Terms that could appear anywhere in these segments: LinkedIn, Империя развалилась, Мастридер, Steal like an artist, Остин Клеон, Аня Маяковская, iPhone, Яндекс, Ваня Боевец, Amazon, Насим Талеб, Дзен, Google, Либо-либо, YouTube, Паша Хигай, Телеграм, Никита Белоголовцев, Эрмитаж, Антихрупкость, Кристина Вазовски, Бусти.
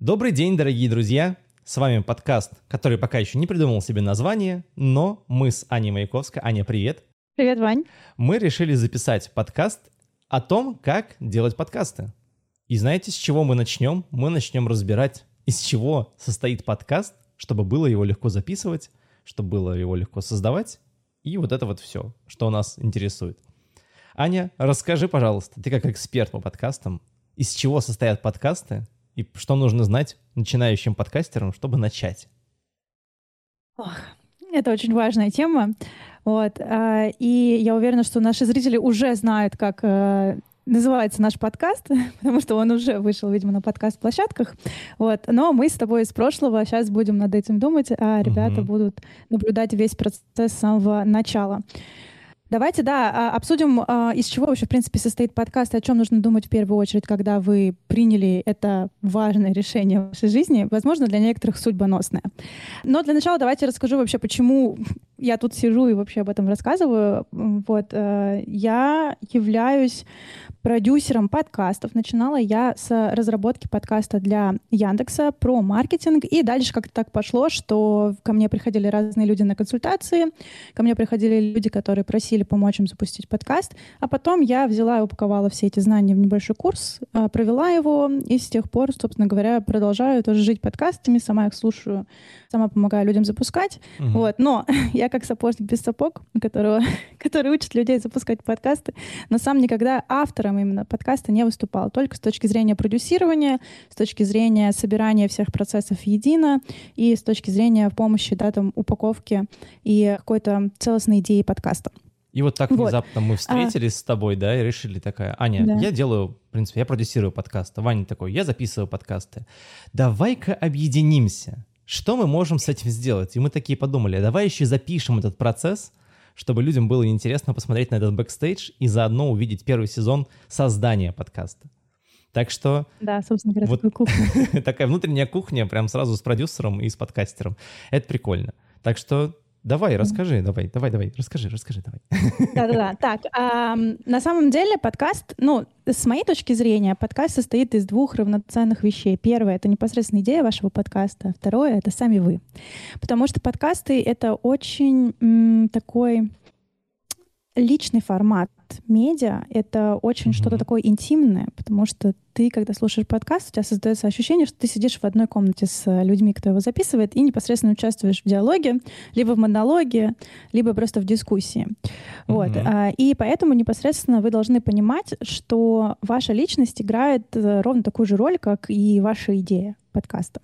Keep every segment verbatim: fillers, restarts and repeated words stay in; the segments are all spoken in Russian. Добрый день, дорогие друзья! С вами подкаст, который пока еще не придумал себе название, но мы с Аней Маяковской. Аня, привет! Привет, Вань! Мы решили записать подкаст о том, как делать подкасты. И знаете, с чего мы начнем? Мы начнем разбирать, из чего состоит подкаст, чтобы было его легко записывать, чтобы было его легко создавать, и вот это вот все, что нас интересует. Аня, расскажи, пожалуйста, ты как эксперт по подкастам, из чего состоят подкасты, и что нужно знать начинающим подкастерам, чтобы начать? Ох, это очень важная тема. Вот. И я уверена, что наши зрители уже знают, как называется наш подкаст, потому что он уже вышел, видимо, на подкаст-площадках. Вот. Но мы с тобой из прошлого сейчас будем над этим думать, а ребята угу. будут наблюдать весь процесс с самого начала. Давайте, да, обсудим, из чего вообще, в принципе, состоит подкаст, о чем нужно думать в первую очередь, когда вы приняли это важное решение в вашей жизни, возможно, для некоторых судьбоносное. Но для начала давайте расскажу вообще, почему я тут сижу и вообще об этом рассказываю. Вот, я являюсь продюсером подкастов. Начинала я с разработки подкаста для Яндекса про маркетинг. И дальше как-то так пошло, что ко мне приходили разные люди на консультации, ко мне приходили люди, которые просили помочь им запустить подкаст. А потом я взяла и упаковала все эти знания в небольшой курс, провела его, и с тех пор, собственно говоря, продолжаю тоже жить подкастами, сама их слушаю, сама помогаю людям запускать. Угу. Вот. Но я Я как сапожник без сапог, которого, который учит людей запускать подкасты, но сам никогда автором именно подкаста не выступал. Только с точки зрения продюсирования, с точки зрения собирания всех процессов едино и с точки зрения помощи, да, там, упаковки и какой-то целостной идеи подкаста. И вот так вот. Внезапно мы встретились а... с тобой, да, и решили такая: Аня, да. я делаю, в принципе, я продюсирую подкасты. Ваня такой: я записываю подкасты. Давай-ка объединимся. Что мы можем с этим сделать? И мы такие подумали, давай еще запишем этот процесс, чтобы людям было интересно посмотреть на этот бэкстейдж и заодно увидеть первый сезон создания подкаста. Так что... Да, собственно говоря, вот кухня. Такая внутренняя кухня прям сразу с продюсером и с подкастером. Это прикольно. Так что... Давай, расскажи, давай, давай, давай, расскажи, расскажи, давай. Да-да-да. Так, э, на самом деле подкаст, ну, с моей точки зрения, подкаст состоит из двух равноценных вещей. Первое — это непосредственно идея вашего подкаста. Второе — это сами вы. Потому что подкасты — это очень м, такой личный формат. Медиа — это очень mm-hmm. что-то такое интимное, потому что ты, когда слушаешь подкаст, у тебя создается ощущение, что ты сидишь в одной комнате с людьми, кто его записывает, и непосредственно участвуешь в диалоге, либо в монологе, либо просто в дискуссии. Mm-hmm. Вот. И поэтому непосредственно вы должны понимать, что ваша личность играет ровно такую же роль, как и ваша идея подкаста.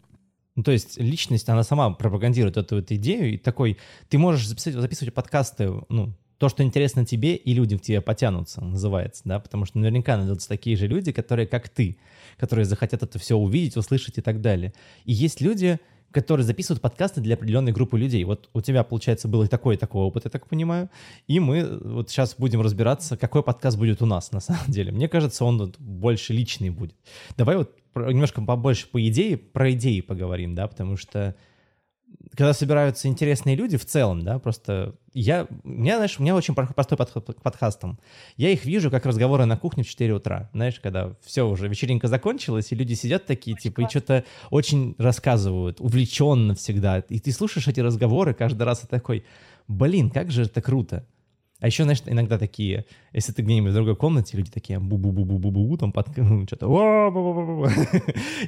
Ну, то есть личность, она сама пропагандирует эту, эту идею, и такой, ты можешь записать, записывать подкасты, ну, то, что интересно тебе, и людям к тебе потянутся, называется, да, потому что наверняка найдутся такие же люди, которые, как ты, которые захотят это все увидеть, услышать и так далее. И есть люди, которые записывают подкасты для определенной группы людей. Вот у тебя, получается, был и такой, и такой опыт, я так понимаю, и мы вот сейчас будем разбираться, какой подкаст будет у нас на самом деле. Мне кажется, он вот больше личный будет. Давай вот немножко побольше по идее, про идеи поговорим, да, потому что когда собираются интересные люди в целом, да, просто я, меня, знаешь, у меня очень простой подход к подкастам. Я их вижу как разговоры на кухне в четыре утра, знаешь, когда все уже, вечеринка закончилась, и люди сидят такие, очень типа, класс. И что-то очень рассказывают, увлеченно всегда. И ты слушаешь эти разговоры каждый раз и такой, блин, как же это круто. А еще, знаешь, иногда такие, если ты где-нибудь в другой комнате, люди такие бу-бу-бу-бу-бу-бу, там под... что-то...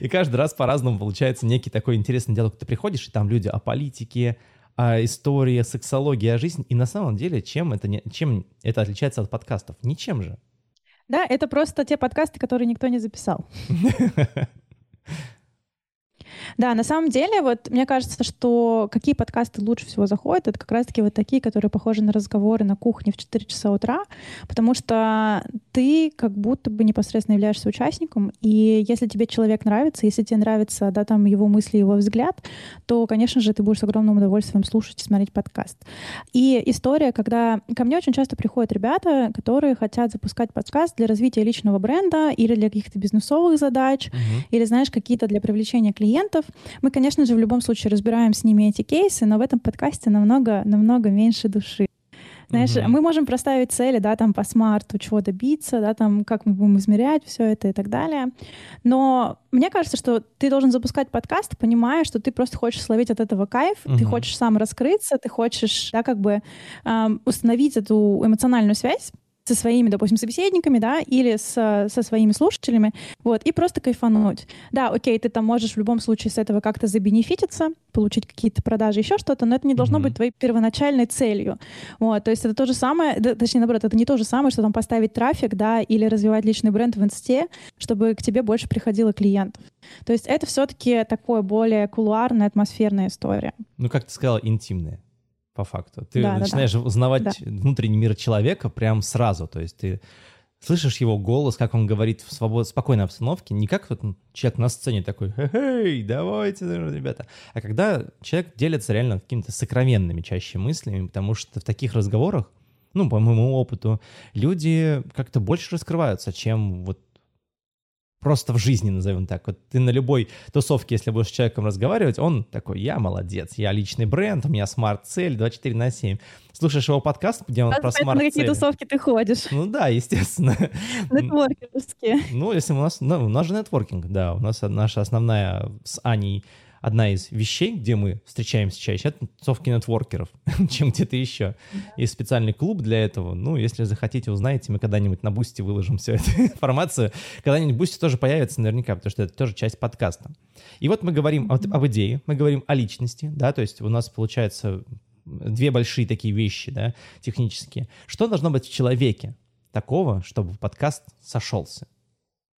И каждый раз по-разному получается некий такой интересный диалог. Ты приходишь, и там люди о политике, о истории, о сексологии, о жизни. И на самом деле, чем это, не... чем это отличается от подкастов? Ничем же. Да, это просто те подкасты, которые никто не записал. Да, на самом деле, вот мне кажется, что какие подкасты лучше всего заходят, это как раз-таки вот такие, которые похожи на разговоры на кухне в четыре часа утра, потому что ты как будто бы непосредственно являешься участником, и если тебе человек нравится, если тебе нравятся, да, там, его мысли, его взгляд, то, конечно же, ты будешь с огромным удовольствием слушать и смотреть подкаст. И история, когда ко мне очень часто приходят ребята, которые хотят запускать подкаст для развития личного бренда или для каких-то бизнесовых задач, mm-hmm. или, знаешь, какие-то для привлечения клиентов. Мы, конечно же, в любом случае разбираем с ними эти кейсы, но в этом подкасте намного, намного меньше души. Знаешь, mm-hmm. мы можем проставить цели, да, там по смарту, чего добиться, да, там как мы будем измерять все это и так далее. Но мне кажется, что ты должен запускать подкаст, понимая, что ты просто хочешь словить от этого кайф, mm-hmm. ты хочешь сам раскрыться, ты хочешь, да, как бы э, установить эту эмоциональную связь со своими, допустим, собеседниками, да, или с, со своими слушателями, вот, и просто кайфануть. Да, окей, ты там можешь в любом случае с этого как-то забенефититься, получить какие-то продажи, еще что-то, но это не должно mm-hmm. быть твоей первоначальной целью. Вот, то есть это то же самое, да, точнее, наоборот, это не то же самое, что там поставить трафик, да, или развивать личный бренд в инсте, чтобы к тебе больше приходило клиентов. То есть это все-таки такое более кулуарная, атмосферная история. Ну, как ты сказала, интимная. По факту. Ты да, начинаешь да, да. узнавать да. внутренний мир человека прям сразу. То есть ты слышишь его голос, как он говорит в свобод... спокойной обстановке, не как вот человек на сцене такой «Хе-хей, давайте, ребята», а когда человек делится реально какими-то сокровенными чаще мыслями, потому что в таких разговорах, ну, по моему опыту, люди как-то больше раскрываются, чем вот просто в жизни, назовем так. Вот ты на любой тусовке, если будешь с человеком разговаривать, он такой: я молодец, я личный бренд, у меня смарт-цель двадцать четыре на семь. Слушаешь его подкаст, где он а про смарт-цель. На какие тусовки ты ходишь? Ну да, естественно. Нетворкинговские. Ну, если у нас... Ну, у нас же нетворкинг, да. У нас наша основная с Аней одна из вещей, где мы встречаемся чаще, это тусовки нетворкеров, чем где-то еще. Есть специальный клуб для этого. Ну, если захотите, узнаете, мы когда-нибудь на Бусти выложим всю эту информацию. Когда-нибудь Бусти тоже появится наверняка, потому что это тоже часть подкаста. И вот мы говорим mm-hmm. об, об идее, мы говорим о личности, да, то есть у нас получается две большие такие вещи, да, технические. Что должно быть в человеке такого, чтобы подкаст сошелся?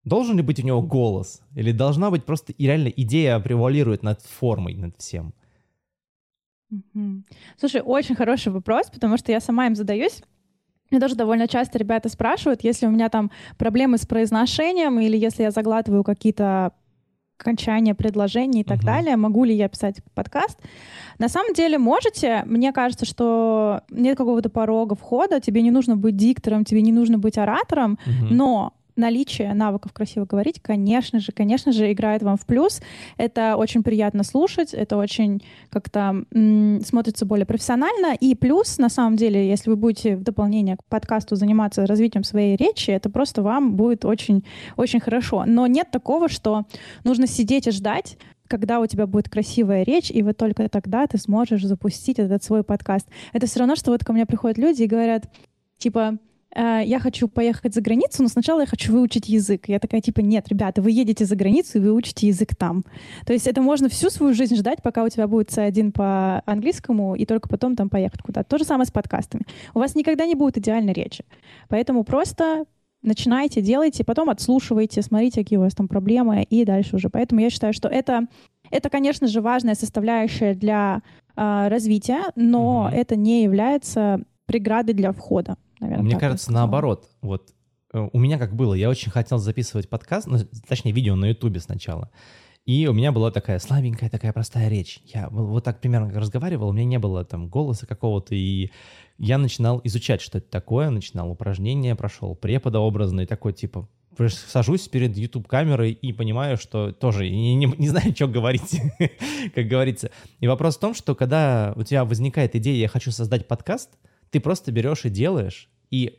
Должен ли быть у него голос? Или должна быть просто и реально идея превалирует над формой, над всем? Mm-hmm. Слушай, очень хороший вопрос, потому что я сама им задаюсь. Мне тоже довольно часто ребята спрашивают, если у меня там проблемы с произношением или если я заглатываю какие-то окончания предложений и так uh-huh. далее, могу ли я писать подкаст. На самом деле можете. Мне кажется, что нет какого-то порога входа, тебе не нужно быть диктором, тебе не нужно быть оратором, uh-huh. но... наличие навыков красиво говорить, конечно же, конечно же, играет вам в плюс. Это очень приятно слушать, это очень как-то м- смотрится более профессионально. И плюс, на самом деле, если вы будете в дополнение к подкасту заниматься развитием своей речи, это просто вам будет очень, очень хорошо. Но нет такого, что нужно сидеть и ждать, когда у тебя будет красивая речь, и вот только тогда ты сможешь запустить этот свой подкаст. Это все равно, что вот ко мне приходят люди и говорят, типа... я хочу поехать за границу, но сначала я хочу выучить язык. Я такая, типа, нет, ребята, вы едете за границу и вы учите язык там. То есть это можно всю свою жизнь ждать, пока у тебя будет си один по английскому, и только потом там поехать куда-то. То же самое с подкастами. У вас никогда не будет идеальной речи. Поэтому просто начинайте, делайте, потом отслушивайте, смотрите, какие у вас там проблемы, и дальше уже. Поэтому я считаю, что это, это конечно же, важная составляющая для э, развития, но mm-hmm. это не является преградой для входа. Наверное, мне кажется, наоборот. Вот у меня как было, я очень хотел записывать подкаст, ну, точнее, видео на Ютубе сначала. И у меня была такая слабенькая, такая простая речь. Я вот так примерно разговаривал, у меня не было там голоса какого-то, и я начинал изучать, что это такое, начинал упражнения, прошел препода образный, такой типа... сажусь перед YouTube-камерой и понимаю, что тоже не, не, не знаю, что говорить, как говорится. И вопрос в том, что когда у тебя возникает идея «я хочу создать подкаст», ты просто берешь и делаешь, и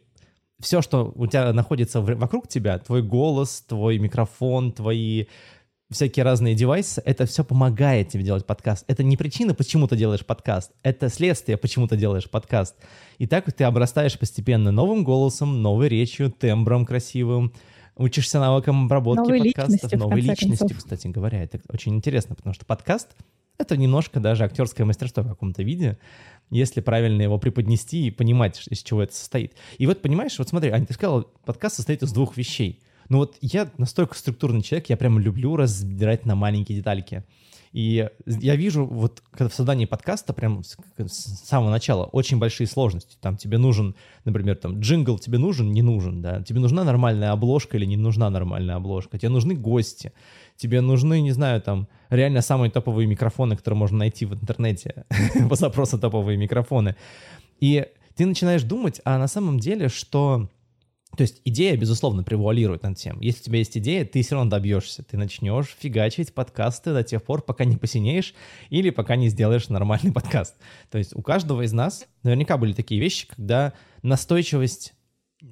все, что у тебя находится вокруг тебя, твой голос, твой микрофон, твои всякие разные девайсы, это все помогает тебе делать подкаст. Это не причина, почему ты делаешь подкаст, это следствие, почему ты делаешь подкаст. И так ты обрастаешь постепенно новым голосом, новой речью, тембром красивым, учишься навыкам обработки новой подкастов, новой личности, кстати говоря. Это очень интересно, потому что подкаст — это немножко даже актерское мастерство в каком-то виде, если правильно его преподнести и понимать, из чего это состоит. И вот понимаешь, вот смотри, Аня, ты сказала, подкаст состоит из двух вещей. Ну вот я настолько структурный человек, я прям люблю разбирать на маленькие детальки. И я вижу вот когда в создании подкаста прям с, с самого начала очень большие сложности. Там тебе нужен, например, там джингл тебе нужен, не нужен, да? Тебе нужна нормальная обложка или не нужна нормальная обложка? Тебе нужны гости, тебе нужны, не знаю, там реально самые топовые микрофоны, которые можно найти в интернете по запросу топовые микрофоны. И ты начинаешь думать, а на самом деле, что То есть идея, безусловно, превалирует над тем. Если у тебя есть идея, ты все равно добьешься. Ты начнешь фигачить подкасты до тех пор, пока не посинеешь или пока не сделаешь нормальный подкаст. То есть у каждого из нас наверняка были такие вещи, когда настойчивость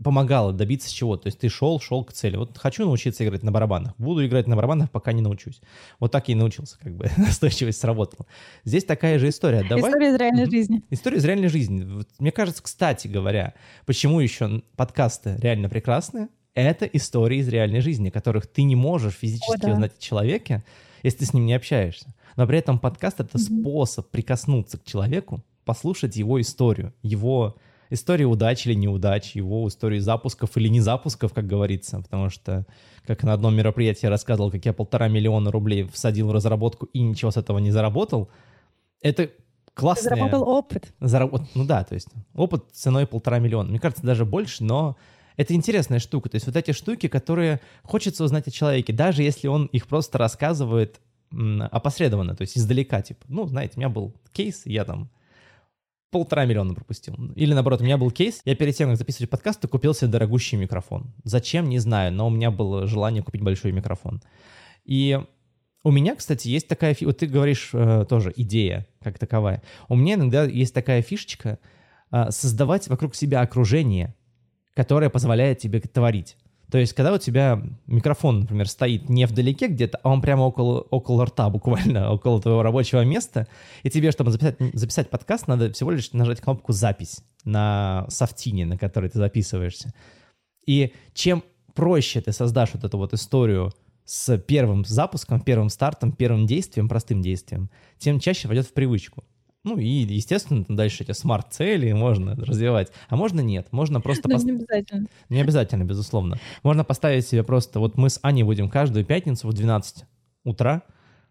помогала добиться чего-то. То есть ты шел, шел к цели. Вот хочу научиться играть на барабанах. Буду играть на барабанах, пока не научусь. Вот так я и научился, как бы. Настойчивость сработала. Здесь такая же история. Давай... История из реальной mm-hmm. жизни. История из реальной жизни. Вот, мне кажется, кстати говоря, почему еще подкасты реально прекрасны, это истории из реальной жизни, которых ты не можешь физически О, да. узнать о человеке, если ты с ним не общаешься. Но при этом подкаст — это mm-hmm. способ прикоснуться к человеку, послушать его историю, его... историю удач или неудач, его историю запусков или незапусков, как говорится, потому что, как на одном мероприятии я рассказывал, как я полтора миллиона рублей всадил в разработку и ничего с этого не заработал, это классно. Заработал опыт. Заработ... Ну да, то есть опыт ценой полтора миллиона. Мне кажется, даже больше, но это интересная штука. То есть вот эти штуки, которые хочется узнать о человеке, даже если он их просто рассказывает опосредованно, то есть издалека, типа, ну, знаете, у меня был кейс, я там полтора миллиона пропустил. Или наоборот, у меня был кейс, я перед тем, как записывать подкаст, купил себе дорогущий микрофон. Зачем, не знаю, но у меня было желание купить большой микрофон. И у меня, кстати, есть такая фишечка, вот ты говоришь э, тоже, идея как таковая. У меня иногда есть такая фишечка э, создавать вокруг себя окружение, которое позволяет тебе творить. То есть, когда у тебя микрофон, например, стоит не вдалеке где-то, а он прямо около, около рта буквально, около твоего рабочего места, и тебе, чтобы записать, записать подкаст, надо всего лишь нажать кнопку «Запись» на софтине, на которой ты записываешься. И чем проще ты создашь вот эту вот историю с первым запуском, первым стартом, первым действием, простым действием, тем чаще войдет в привычку. Ну и, естественно, дальше эти смарт-цели можно развивать. А можно нет, можно просто... Пос... Не обязательно. Не обязательно, безусловно. Можно поставить себе просто... Вот мы с Аней будем каждую пятницу в двенадцать утра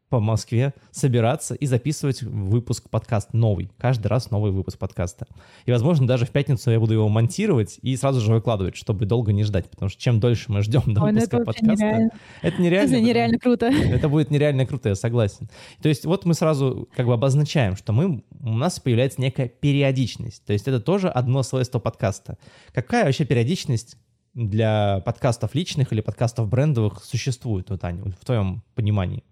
по Москве собираться и записывать выпуск подкаста новый. Каждый раз новый выпуск подкаста. И, возможно, даже в пятницу я буду его монтировать и сразу же выкладывать, чтобы долго не ждать. Потому что чем дольше мы ждем до выпуска Ой, подкаста... Нереально. Это нереально. Это нереально круто. Это будет нереально круто, я согласен. То есть вот мы сразу как бы обозначаем, что мы, у нас появляется некая периодичность. То есть это тоже одно свойство подкаста. Какая вообще периодичность для подкастов личных или подкастов брендовых существует, вот, Аня, в твоем понимании?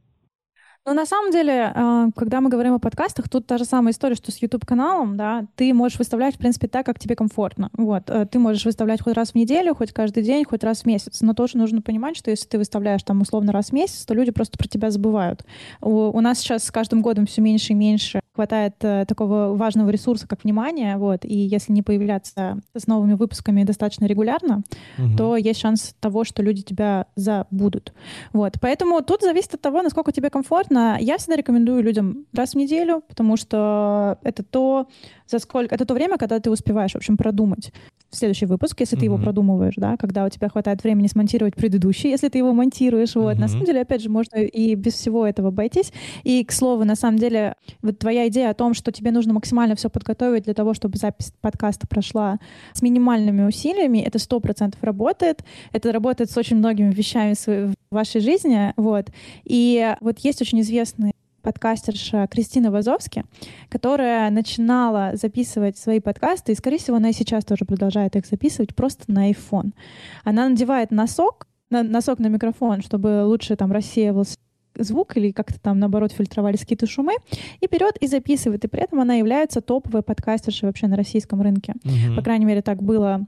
Ну, на самом деле, когда мы говорим о подкастах, тут та же самая история, что с YouTube-каналом, да, ты можешь выставлять, в принципе, так, как тебе комфортно. Вот. Ты можешь выставлять хоть раз в неделю, хоть каждый день, хоть раз в месяц, но тоже нужно понимать, что если ты выставляешь там условно раз в месяц, то люди просто про тебя забывают. У, у нас сейчас с каждым годом все меньше и меньше хватает такого важного ресурса, как внимание, вот, и если не появляться с новыми выпусками достаточно регулярно, угу. то есть шанс того, что люди тебя забудут. Вот. Поэтому тут зависит от того, насколько тебе комфортно. Я всегда рекомендую людям раз в неделю, потому что это то, за сколько, это то время, когда ты успеваешь, в общем, продумать следующий выпуск, если mm-hmm. ты его продумываешь, да, когда у тебя хватает времени смонтировать предыдущий, если ты его монтируешь. Вот. Mm-hmm. На самом деле, опять же, можно и без всего этого обойтись. И, к слову, на самом деле, вот твоя идея о том, что тебе нужно максимально все подготовить для того, чтобы запись подкаста прошла с минимальными усилиями, это сто процентов работает. Это работает с очень многими вещами в вашей жизни. Вот. И вот есть очень известный подкастерша Кристина Вазовски, которая начинала записывать свои подкасты, и, скорее всего, она и сейчас тоже продолжает их записывать просто на iPhone. Она надевает носок, на, носок на микрофон, чтобы лучше там рассеивался звук или как-то там, наоборот, фильтровались какие-то шумы, и берет и записывает. И при этом она является топовой подкастершей вообще на российском рынке. Угу. По крайней мере, так было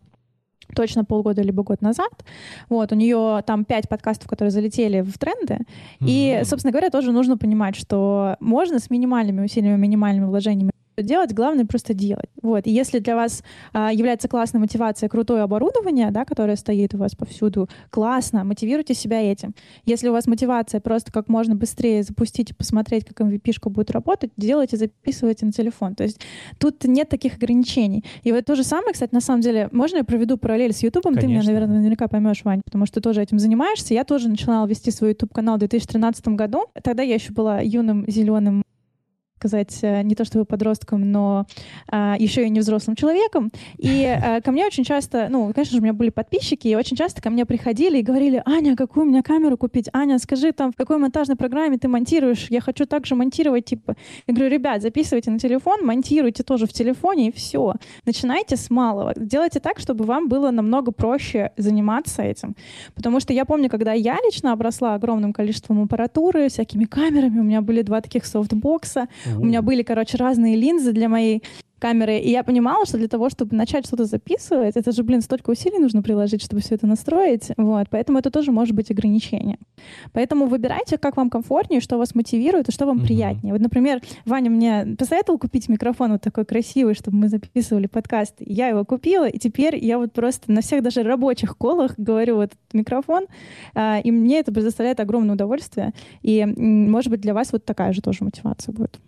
точно полгода либо год назад. Вот, у нее там пять подкастов, которые залетели в тренды. Mm-hmm. И, собственно говоря, тоже нужно понимать, что можно с минимальными усилиями, минимальными вложениями делать, главное просто делать. Вот. И если для вас а, является классной мотивацией крутое оборудование, да, которое стоит у вас повсюду, классно, мотивируйте себя этим. Если у вас мотивация просто как можно быстрее запустить и посмотреть, как эм ви пи-шка будет работать, делайте, записывайте на телефон. То есть тут нет таких ограничений. И вот то же самое, кстати, на самом деле, можно я проведу параллель с Ютубом? Ты меня, наверное, наверняка поймешь, Вань, потому что ты тоже этим занимаешься. Я тоже начинала вести свой Ютуб-канал в две тысячи тринадцатом году. Тогда я еще была юным, зеленым сказать, не то чтобы подростком, но а, еще и не взрослым человеком. И а, ко мне очень часто, ну, конечно же, у меня были подписчики, и очень часто ко мне приходили и говорили: Аня, какую мне камеру купить? Аня, скажи, там, в какой монтажной программе ты монтируешь? Я хочу также монтировать, типа. Я говорю: ребят, записывайте на телефон, монтируйте тоже в телефоне, и все. Начинайте с малого. Делайте так, чтобы вам было намного проще заниматься этим. Потому что я помню, когда я лично обросла огромным количеством аппаратуры, всякими камерами, у меня были два таких софтбокса, mm-hmm. у меня были, короче, разные линзы для моей камеры, и я понимала, что для того, чтобы начать что-то записывать, это же, блин, столько усилий нужно приложить, чтобы все это настроить, вот, поэтому это тоже может быть ограничение. Поэтому выбирайте, как вам комфортнее, что вас мотивирует и что вам mm-hmm. приятнее. Вот, например, Ваня мне посоветовал купить микрофон вот такой красивый, чтобы мы записывали подкаст, я его купила, и теперь я вот просто на всех даже рабочих колах говорю вот этот микрофон, и мне это предоставляет огромное удовольствие, и, может быть, для вас вот такая же тоже мотивация будет.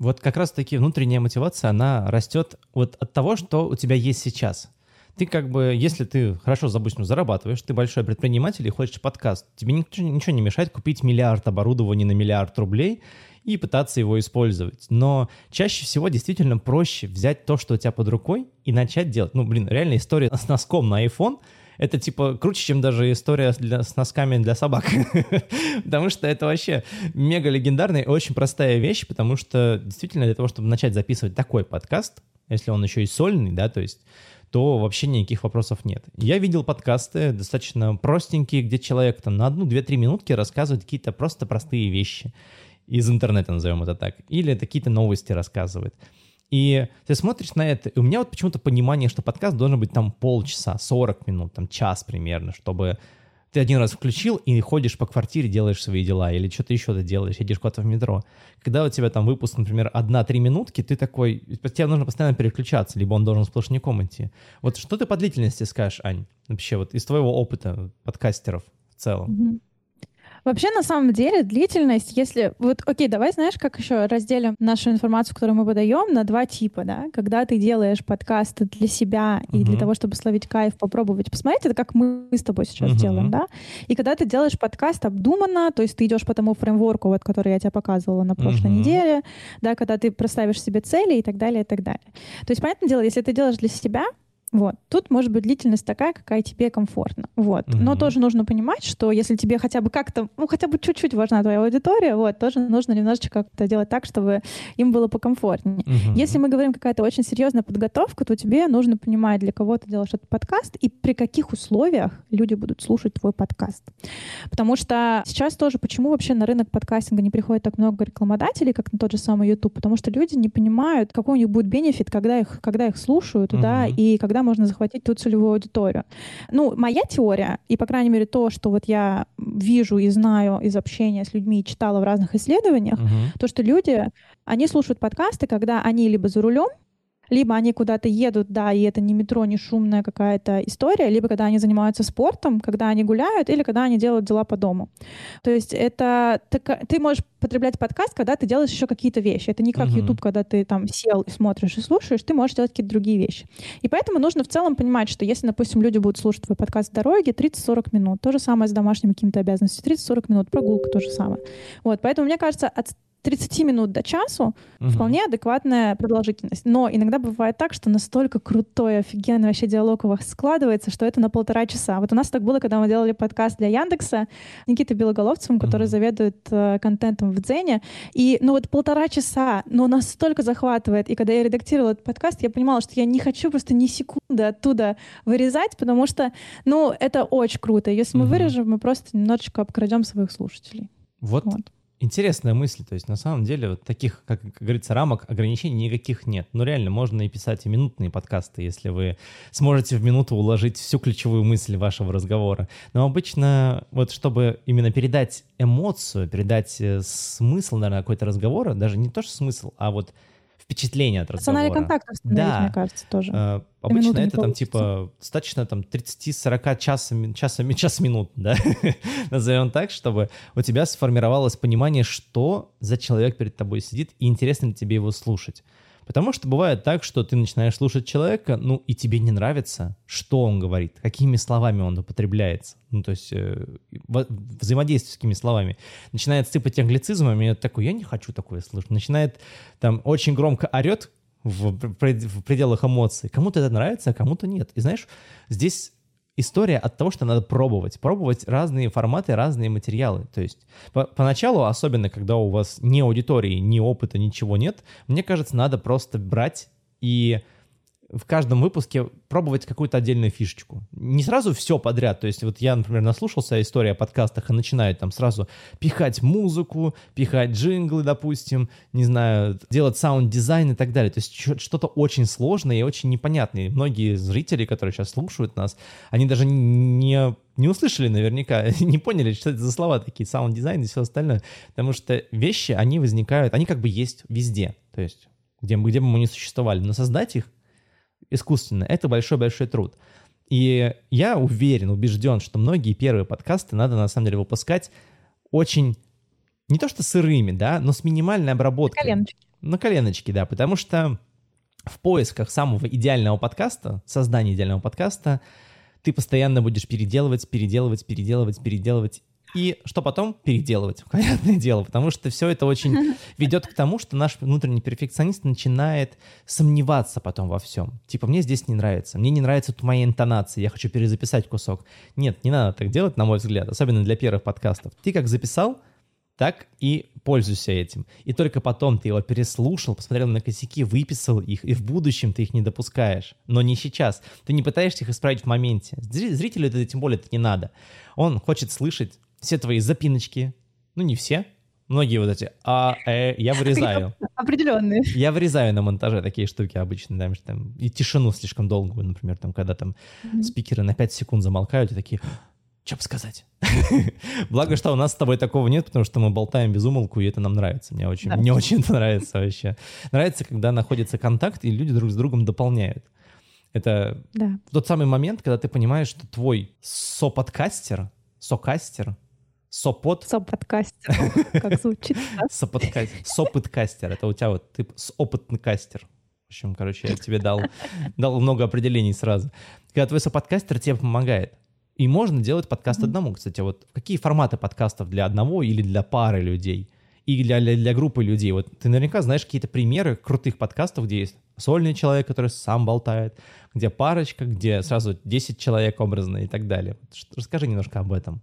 Вот как раз-таки внутренняя мотивация, она растет вот от того, что у тебя есть сейчас. Ты как бы, если ты хорошо, допустим, зарабатываешь, ты большой предприниматель и хочешь подкаст, тебе ничего не мешает купить миллиард оборудований на миллиард рублей и пытаться его использовать. Но чаще всего действительно проще взять то, что у тебя под рукой, и начать делать. Ну, блин, реально история с носком на iPhone — это, типа, круче, чем даже история для, с носками для собак. Потому что это вообще мега-легендарная и очень простая вещь, потому что действительно для того, чтобы начать записывать такой подкаст, если он еще и сольный, да, то есть, то вообще никаких вопросов нет. Я видел подкасты достаточно простенькие, где человек там на одну, две, три минутки рассказывает какие-то просто простые вещи. Из интернета, назовем это так. Или какие-то новости рассказывает. И ты смотришь на это, и у меня вот почему-то понимание, что подкаст должен быть там полчаса, сорок минут, там час примерно, чтобы ты один раз включил и ходишь по квартире, делаешь свои дела, или что-то еще ты делаешь, едешь куда-то в метро. Когда у тебя там выпуск, например, одна-три минутки, ты такой, тебе нужно постоянно переключаться, либо он должен сплошняком идти. Вот что ты по длительности скажешь, Ань, вообще вот из твоего опыта подкастеров в целом? Вообще, на самом деле, длительность, если... Вот, окей, давай, знаешь, как еще разделим нашу информацию, которую мы подаем, на два типа, да? Когда ты делаешь подкасты для себя и uh-huh. для того, чтобы словить кайф, попробовать, посмотреть, это как мы с тобой сейчас uh-huh. делаем, да? И когда ты делаешь подкаст обдуманно, то есть ты идешь по тому фреймворку, вот, который я тебе показывала на прошлой uh-huh. неделе, да, когда ты проставишь себе цели и так далее, и так далее. То есть, понятное дело, если ты делаешь для себя... Вот. Тут может быть длительность такая, какая тебе комфортна. Вот. Mm-hmm. Но тоже нужно понимать, что если тебе хотя бы как-то, ну, хотя бы чуть-чуть важна твоя аудитория, вот, тоже нужно немножечко как-то делать так, чтобы им было покомфортнее. Mm-hmm. Если мы говорим какая-то очень серьезная подготовка, то тебе нужно понимать, для кого ты делаешь этот подкаст и при каких условиях люди будут слушать твой подкаст. Потому что сейчас тоже, почему вообще на рынок подкастинга не приходит так много рекламодателей, как на тот же самый YouTube, потому что люди не понимают, какой у них будет бенефит, когда их, когда их слушают, mm-hmm. да, и когда можно захватить ту целевую аудиторию. Ну, моя теория, и, по крайней мере, то, что вот я вижу и знаю из общения с людьми, читала в разных исследованиях, uh-huh. то, что люди, они слушают подкасты, когда они либо за рулем, либо они куда-то едут, да, и это не метро, не шумная какая-то история, либо когда они занимаются спортом, когда они гуляют, или когда они делают дела по дому. То есть это... Ты можешь потреблять подкаст, когда ты делаешь еще какие-то вещи. Это не как uh-huh. YouTube, когда ты там сел и смотришь и слушаешь, ты можешь делать какие-то другие вещи. И поэтому нужно в целом понимать, что если, допустим, люди будут слушать твой подкаст в дороге, тридцать-сорок минут, то же самое с домашними какими-то обязанностями, тридцать-сорок минут, прогулка, то же самое. Вот, поэтому, мне кажется, от тридцать минут до часу uh-huh. вполне адекватная продолжительность. Но иногда бывает так, что настолько крутой, офигенный вообще диалог у вас складывается, что это на полтора часа. Вот у нас так было, когда мы делали подкаст для Яндекса с Никитой Белоголовцевым, который uh-huh. заведует э, контентом в Дзене. И, ну вот полтора часа, но настолько захватывает. И когда я редактировала этот подкаст, я понимала, что я не хочу просто ни секунды оттуда вырезать, потому что, ну, это очень круто. Если uh-huh. мы вырежем, мы просто немножечко обкрадем своих слушателей. Вот. вот. Интересная мысль, то есть на самом деле вот таких, как, как говорится, рамок, ограничений никаких нет. Ну реально, можно и писать и минутные подкасты, если вы сможете в минуту уложить всю ключевую мысль вашего разговора. Но обычно вот чтобы именно передать эмоцию, передать смысл, наверное, какой-то разговора, даже не то, что смысл, а вот впечатление от разговора. Эмоциональный контакт, да. Мне кажется, тоже. А, обычно это там типа достаточно там тридцать-сорок часами, часами, час минут, да, назовем так, чтобы у тебя сформировалось понимание, что за человек перед тобой сидит и интересно ли тебе его слушать. Потому что бывает так, что ты начинаешь слушать человека, ну, и тебе не нравится, что он говорит, какими словами он употребляется, ну, то есть э, взаимодействие с какими словами. Начинает сыпать англицизмами, и такой, я не хочу такое слышать. Начинает там очень громко орет в, в пределах эмоций. Кому-то это нравится, а кому-то нет. И знаешь, здесь история от того, что надо пробовать. Пробовать разные форматы, разные материалы. То есть по- поначалу, особенно когда у вас ни аудитории, ни опыта, ничего нет, мне кажется, надо просто брать и в каждом выпуске пробовать какую-то отдельную фишечку. Не сразу все подряд. То есть вот я, например, наслушался истории о подкастах и начинаю там сразу пихать музыку, пихать джинглы, допустим, не знаю, делать саунд-дизайн и так далее. То есть что-то очень сложное и очень непонятное. И многие зрители, которые сейчас слушают нас, они даже не, не услышали наверняка, не поняли, что это за слова такие, саунд-дизайн и все остальное. Потому что вещи, они возникают, они как бы есть везде. То есть где, где бы мы ни существовали. Но создать их искусственно. Это большой-большой труд. И я уверен, убежден, что многие первые подкасты надо, на самом деле, выпускать очень, не то что сырыми, да, но с минимальной обработкой. На коленочке. На коленочке, да, потому что в поисках самого идеального подкаста, создания идеального подкаста, ты постоянно будешь переделывать, переделывать, переделывать, переделывать. И что потом? Переделывать, понятное дело, потому что все это очень ведет к тому, что наш внутренний перфекционист начинает сомневаться потом во всем. Типа, мне здесь не нравится, мне не нравится моя интонация, я хочу перезаписать кусок. Нет, не надо так делать, на мой взгляд, особенно для первых подкастов. Ты как записал, так и пользуйся этим. И только потом ты его переслушал, посмотрел на косяки, выписал их, и в будущем ты их не допускаешь. Но не сейчас. Ты не пытаешься их исправить в моменте. Зрителю это тем более это не надо. Он хочет слышать все твои запиночки, ну не все, многие вот эти, а, э, я вырезаю. Определенные. Я вырезаю на монтаже такие штуки обычно, да, там, и тишину слишком долгую, например, там, когда там mm-hmm. спикеры на пять секунд замолкают и такие, что бы сказать? Благо, что у нас с тобой такого нет, потому что мы болтаем без умолку, и это нам нравится. Мне очень, да. мне очень это нравится вообще. Нравится, когда находится контакт, и люди друг с другом дополняют. Это да. тот самый момент, когда ты понимаешь, что твой соподкастер, сокастер, Сопод. Соподкастер, как звучит. Да? Соподкастер. Соподкастер. Это у тебя вот ты опытный кастер. В общем, короче, я тебе дал, дал много определений сразу. Когда твой соподкастер тебе помогает. И можно делать подкаст mm-hmm. одному. Кстати, вот какие форматы подкастов для одного или для пары людей? И для, для, для группы людей. Вот ты наверняка знаешь какие-то примеры крутых подкастов, где есть сольный человек, который сам болтает, где парочка, где сразу десять человек образно и так далее. Расскажи немножко об этом.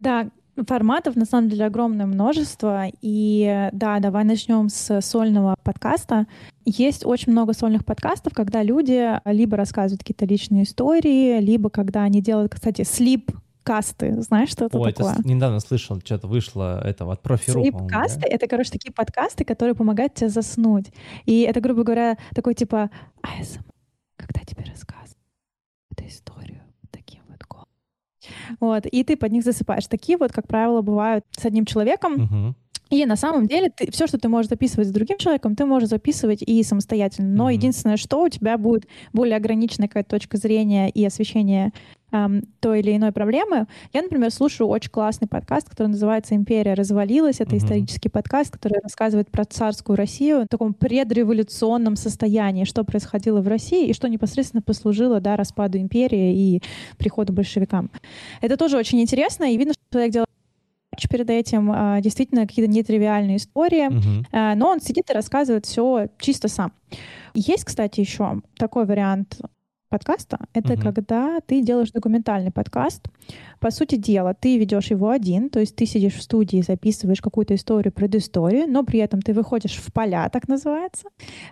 Да, форматов на самом деле огромное множество. И да, давай начнем с сольного подкаста. Есть очень много сольных подкастов, когда люди либо рассказывают какие-то личные истории, либо когда они делают, кстати, слип-касты. Знаешь, что это О, такое? Ой, это недавно слышал, что-то вышло этого от профи точка ру. Слип-касты да? — это, короче, такие подкасты, которые помогают тебе заснуть. И это, грубо говоря, такой типа а эс эм ар, когда тебе рассказывают эту историю. Вот, и ты под них засыпаешь. Такие вот, как правило, бывают с одним человеком. Uh-huh. И на самом деле ты, все, что ты можешь записывать с другим человеком, ты можешь записывать и самостоятельно. Но uh-huh. единственное, что у тебя будет более ограниченная какая-то точка зрения и освещение эм, той или иной проблемы. Я, например, слушаю очень классный подкаст, который называется «Империя развалилась». Это uh-huh. исторический подкаст, который рассказывает про царскую Россию в таком предреволюционном состоянии, что происходило в России и что непосредственно послужило да, распаду империи и приходу большевикам. Это тоже очень интересно, и видно, что человек делает перед этим действительно какие-то нетривиальные истории, uh-huh. но он сидит и рассказывает все чисто сам. Есть, кстати, еще такой вариант подкаста. Это uh-huh. когда ты делаешь документальный подкаст. По сути дела, ты ведешь его один, то есть ты сидишь в студии, записываешь какую-то историю, предысторию, но при этом ты выходишь в поля, так называется,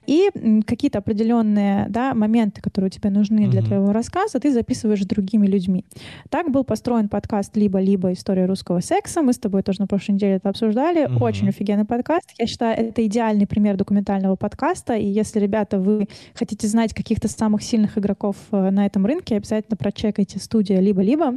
и какие-то определенные да, моменты, которые тебе нужны для uh-huh. твоего рассказа, ты записываешь с другими людьми. Так был построен подкаст «Либо-либо. История русского секса». Мы с тобой тоже на прошлой неделе это обсуждали. Uh-huh. Очень офигенный подкаст. Я считаю, это идеальный пример документального подкаста. И если, ребята, вы хотите знать каких-то самых сильных игроков на этом рынке, обязательно прочекайте студию «Либо-либо».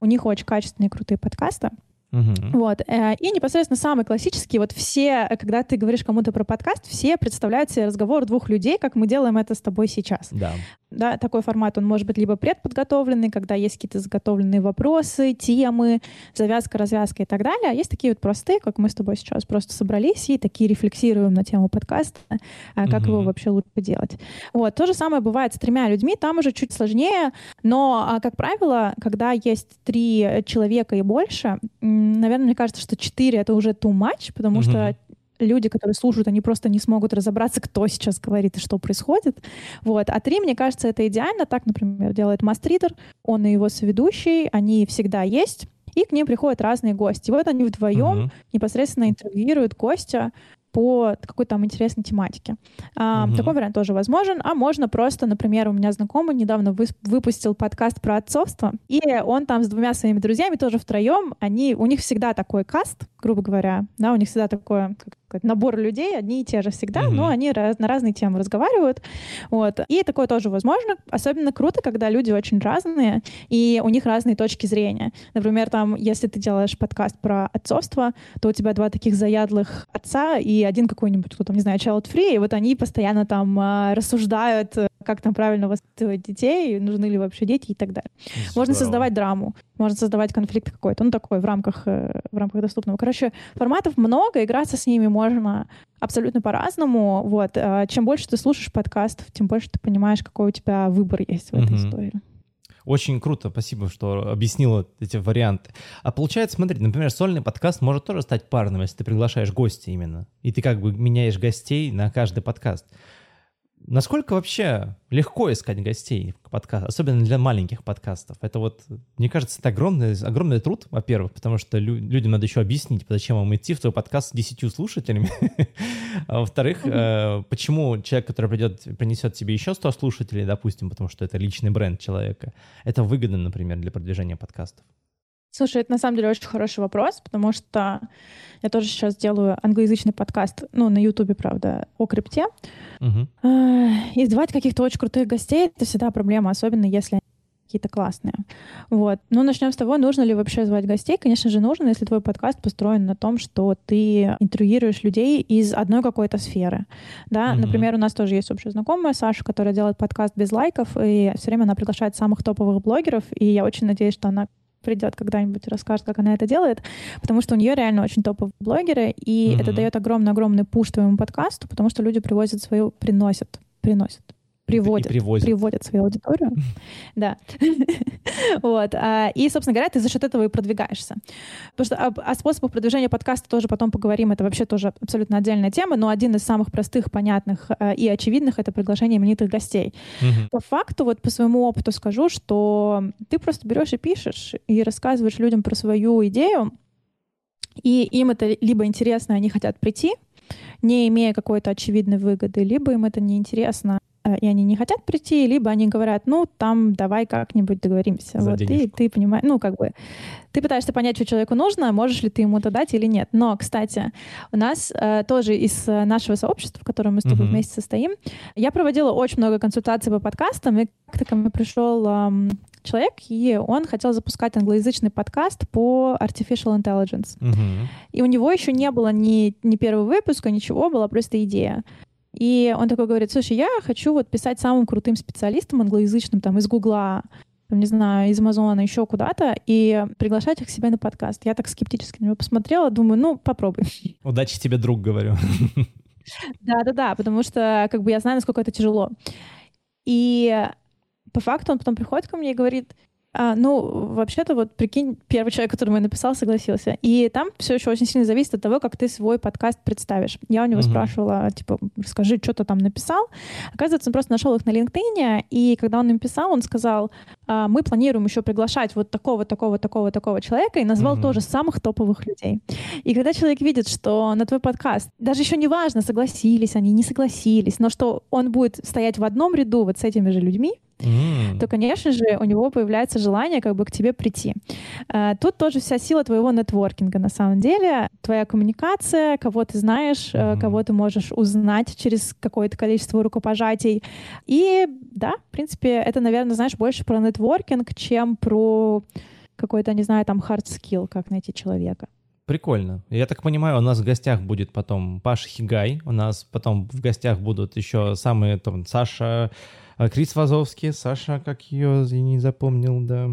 У них очень качественные, крутые подкасты. Uh-huh. Вот. И непосредственно самый классический, вот все, когда ты говоришь кому-то про подкаст, все представляют себе разговор двух людей, как мы делаем это с тобой сейчас. Да. Да, такой формат, он может быть либо предподготовленный, когда есть какие-то заготовленные вопросы, темы, завязка, развязка и так далее. А есть такие вот простые, как мы с тобой сейчас просто собрались и такие рефлексируем на тему подкаста, как [S2] Угу. [S1] Его вообще лучше делать. Вот. То же самое бывает с тремя людьми, там уже чуть сложнее, но, как правило, когда есть три человека и больше, наверное, мне кажется, что четыре — это уже too much, потому [S2] Угу. [S1] Что люди, которые слушают, они просто не смогут разобраться, кто сейчас говорит и что происходит. Вот. А три, мне кажется, это идеально. Так, например, делает Мастридер. Он и его соведущий, они всегда есть. И к ним приходят разные гости. И вот они вдвоем uh-huh. непосредственно интервьюируют гостя по какой-то там интересной тематике. Uh-huh. Такой вариант тоже возможен. А можно просто, например, у меня знакомый недавно выс- выпустил подкаст про отцовство, и он там с двумя своими друзьями тоже втроем, они, у них всегда такой каст, грубо говоря, да, у них всегда такое набор людей, одни и те же всегда, mm-hmm. но они раз, на разные темы разговаривают. Вот. И такое тоже возможно. Особенно круто, когда люди очень разные, и у них разные точки зрения. Например, там, если ты делаешь подкаст про отцовство, то у тебя два таких заядлых отца и один какой-нибудь, кто там, не знаю, child free, и вот они постоянно там рассуждают, как там правильно воспитывать детей, нужны ли вообще дети и так далее. Здорово. Можно создавать драму, можно создавать конфликт какой-то, ну такой, в рамках, в рамках доступного. Короче, форматов много, играться с ними можно абсолютно по-разному. Вот. Чем больше ты слушаешь подкастов, тем больше ты понимаешь, какой у тебя выбор есть в этой угу. истории. Очень круто, спасибо, что объяснила эти варианты. А получается, смотри, например, сольный подкаст может тоже стать парным, если ты приглашаешь гостя именно, и ты как бы меняешь гостей на каждый подкаст. Насколько вообще легко искать гостей в подкастах, особенно для маленьких подкастов? Это вот, мне кажется, это огромный, огромный труд, во-первых, потому что лю- людям надо еще объяснить, зачем вам идти в твой подкаст с десятью слушателями. А во-вторых, э, почему человек, который придет, принесет тебе еще сто слушателей, допустим, потому что это личный бренд человека, это выгодно, например, для продвижения подкастов? Слушай, это на самом деле очень хороший вопрос, потому что я тоже сейчас делаю англоязычный подкаст, ну, на Ютубе, правда, о крипте. Uh-huh. И звать каких-то очень крутых гостей — это всегда проблема, особенно если они какие-то классные. Вот. Ну, начнем с того, нужно ли вообще звать гостей. Конечно же, нужно, если твой подкаст построен на том, что ты интервьюируешь людей из одной какой-то сферы. Да? Uh-huh. Например, у нас тоже есть общая знакомая, Саша, которая делает подкаст без лайков, и все время она приглашает самых топовых блогеров, и я очень надеюсь, что она придет когда-нибудь и расскажет, как она это делает, потому что у нее реально очень топовые блогеры, и mm-hmm. это дает огромный-огромный пуш твоему подкасту, потому что люди привозят свою, приносят, приносят, приводят, приводят свою аудиторию. Да. Вот. И, собственно говоря, ты за счет этого и продвигаешься. Потому что о способах продвижения подкаста тоже потом поговорим, это вообще тоже абсолютно отдельная тема, но один из самых простых, понятных и очевидных — это приглашение именитых гостей. По факту, вот по своему опыту скажу, что ты просто берешь и пишешь, и рассказываешь людям про свою идею, и им это либо интересно, они хотят прийти, не имея какой-то очевидной выгоды, либо им это неинтересно, и они не хотят прийти, либо они говорят, ну, там, давай как-нибудь договоримся. Вот, и ты понимаешь, ну, как бы, ты пытаешься понять, что человеку нужно, можешь ли ты ему это дать или нет. Но, кстати, у нас э, тоже из нашего сообщества, в котором мы с тобой uh-huh. вместе состоим, я проводила очень много консультаций по подкастам, и как-то ко мне пришел э, человек, и он хотел запускать англоязычный подкаст по artificial intelligence. Uh-huh. И у него еще не было ни, ни первого выпуска, ничего, была просто идея. И он такой говорит: слушай, я хочу вот писать самым крутым специалистам англоязычным, там, из Гугла, там, не знаю, из Амазона, еще куда-то, и приглашать их к себе на подкаст. Я так скептически на него посмотрела, думаю, ну, попробуй. Удачи тебе, друг, говорю. Да-да-да, потому что, как бы, я знаю, насколько это тяжело. И по факту он потом приходит ко мне и говорит: а, ну, вообще-то, вот, прикинь, первый человек, которому я написал, согласился. И там все еще очень сильно зависит от того, как ты свой подкаст представишь. Я у него uh-huh. спрашивала, типа, расскажи, что ты там написал. Оказывается, он просто нашел их на LinkedIn, и когда он им писал, он сказал: а, мы планируем еще приглашать вот такого, такого, такого, такого человека, и назвал uh-huh. тоже самых топовых людей. И когда человек видит, что на твой подкаст, даже еще не важно, согласились они, не согласились, но что он будет стоять в одном ряду вот с этими же людьми, Mm. то, конечно же, у него появляется желание как бы к тебе прийти. Тут тоже вся сила твоего нетворкинга, на самом деле. Твоя коммуникация, кого ты знаешь, mm-hmm. кого ты можешь узнать через какое-то количество рукопожатий. И да, в принципе, это, наверное, знаешь, больше про нетворкинг, чем про какой-то, не знаю, там, hard skill, как найти человека. Прикольно. Я так понимаю, у нас в гостях будет потом Паша Хигай, у нас потом в гостях будут еще самые там Саша Крис Вазовски, Саша, как ее я не запомнил, да,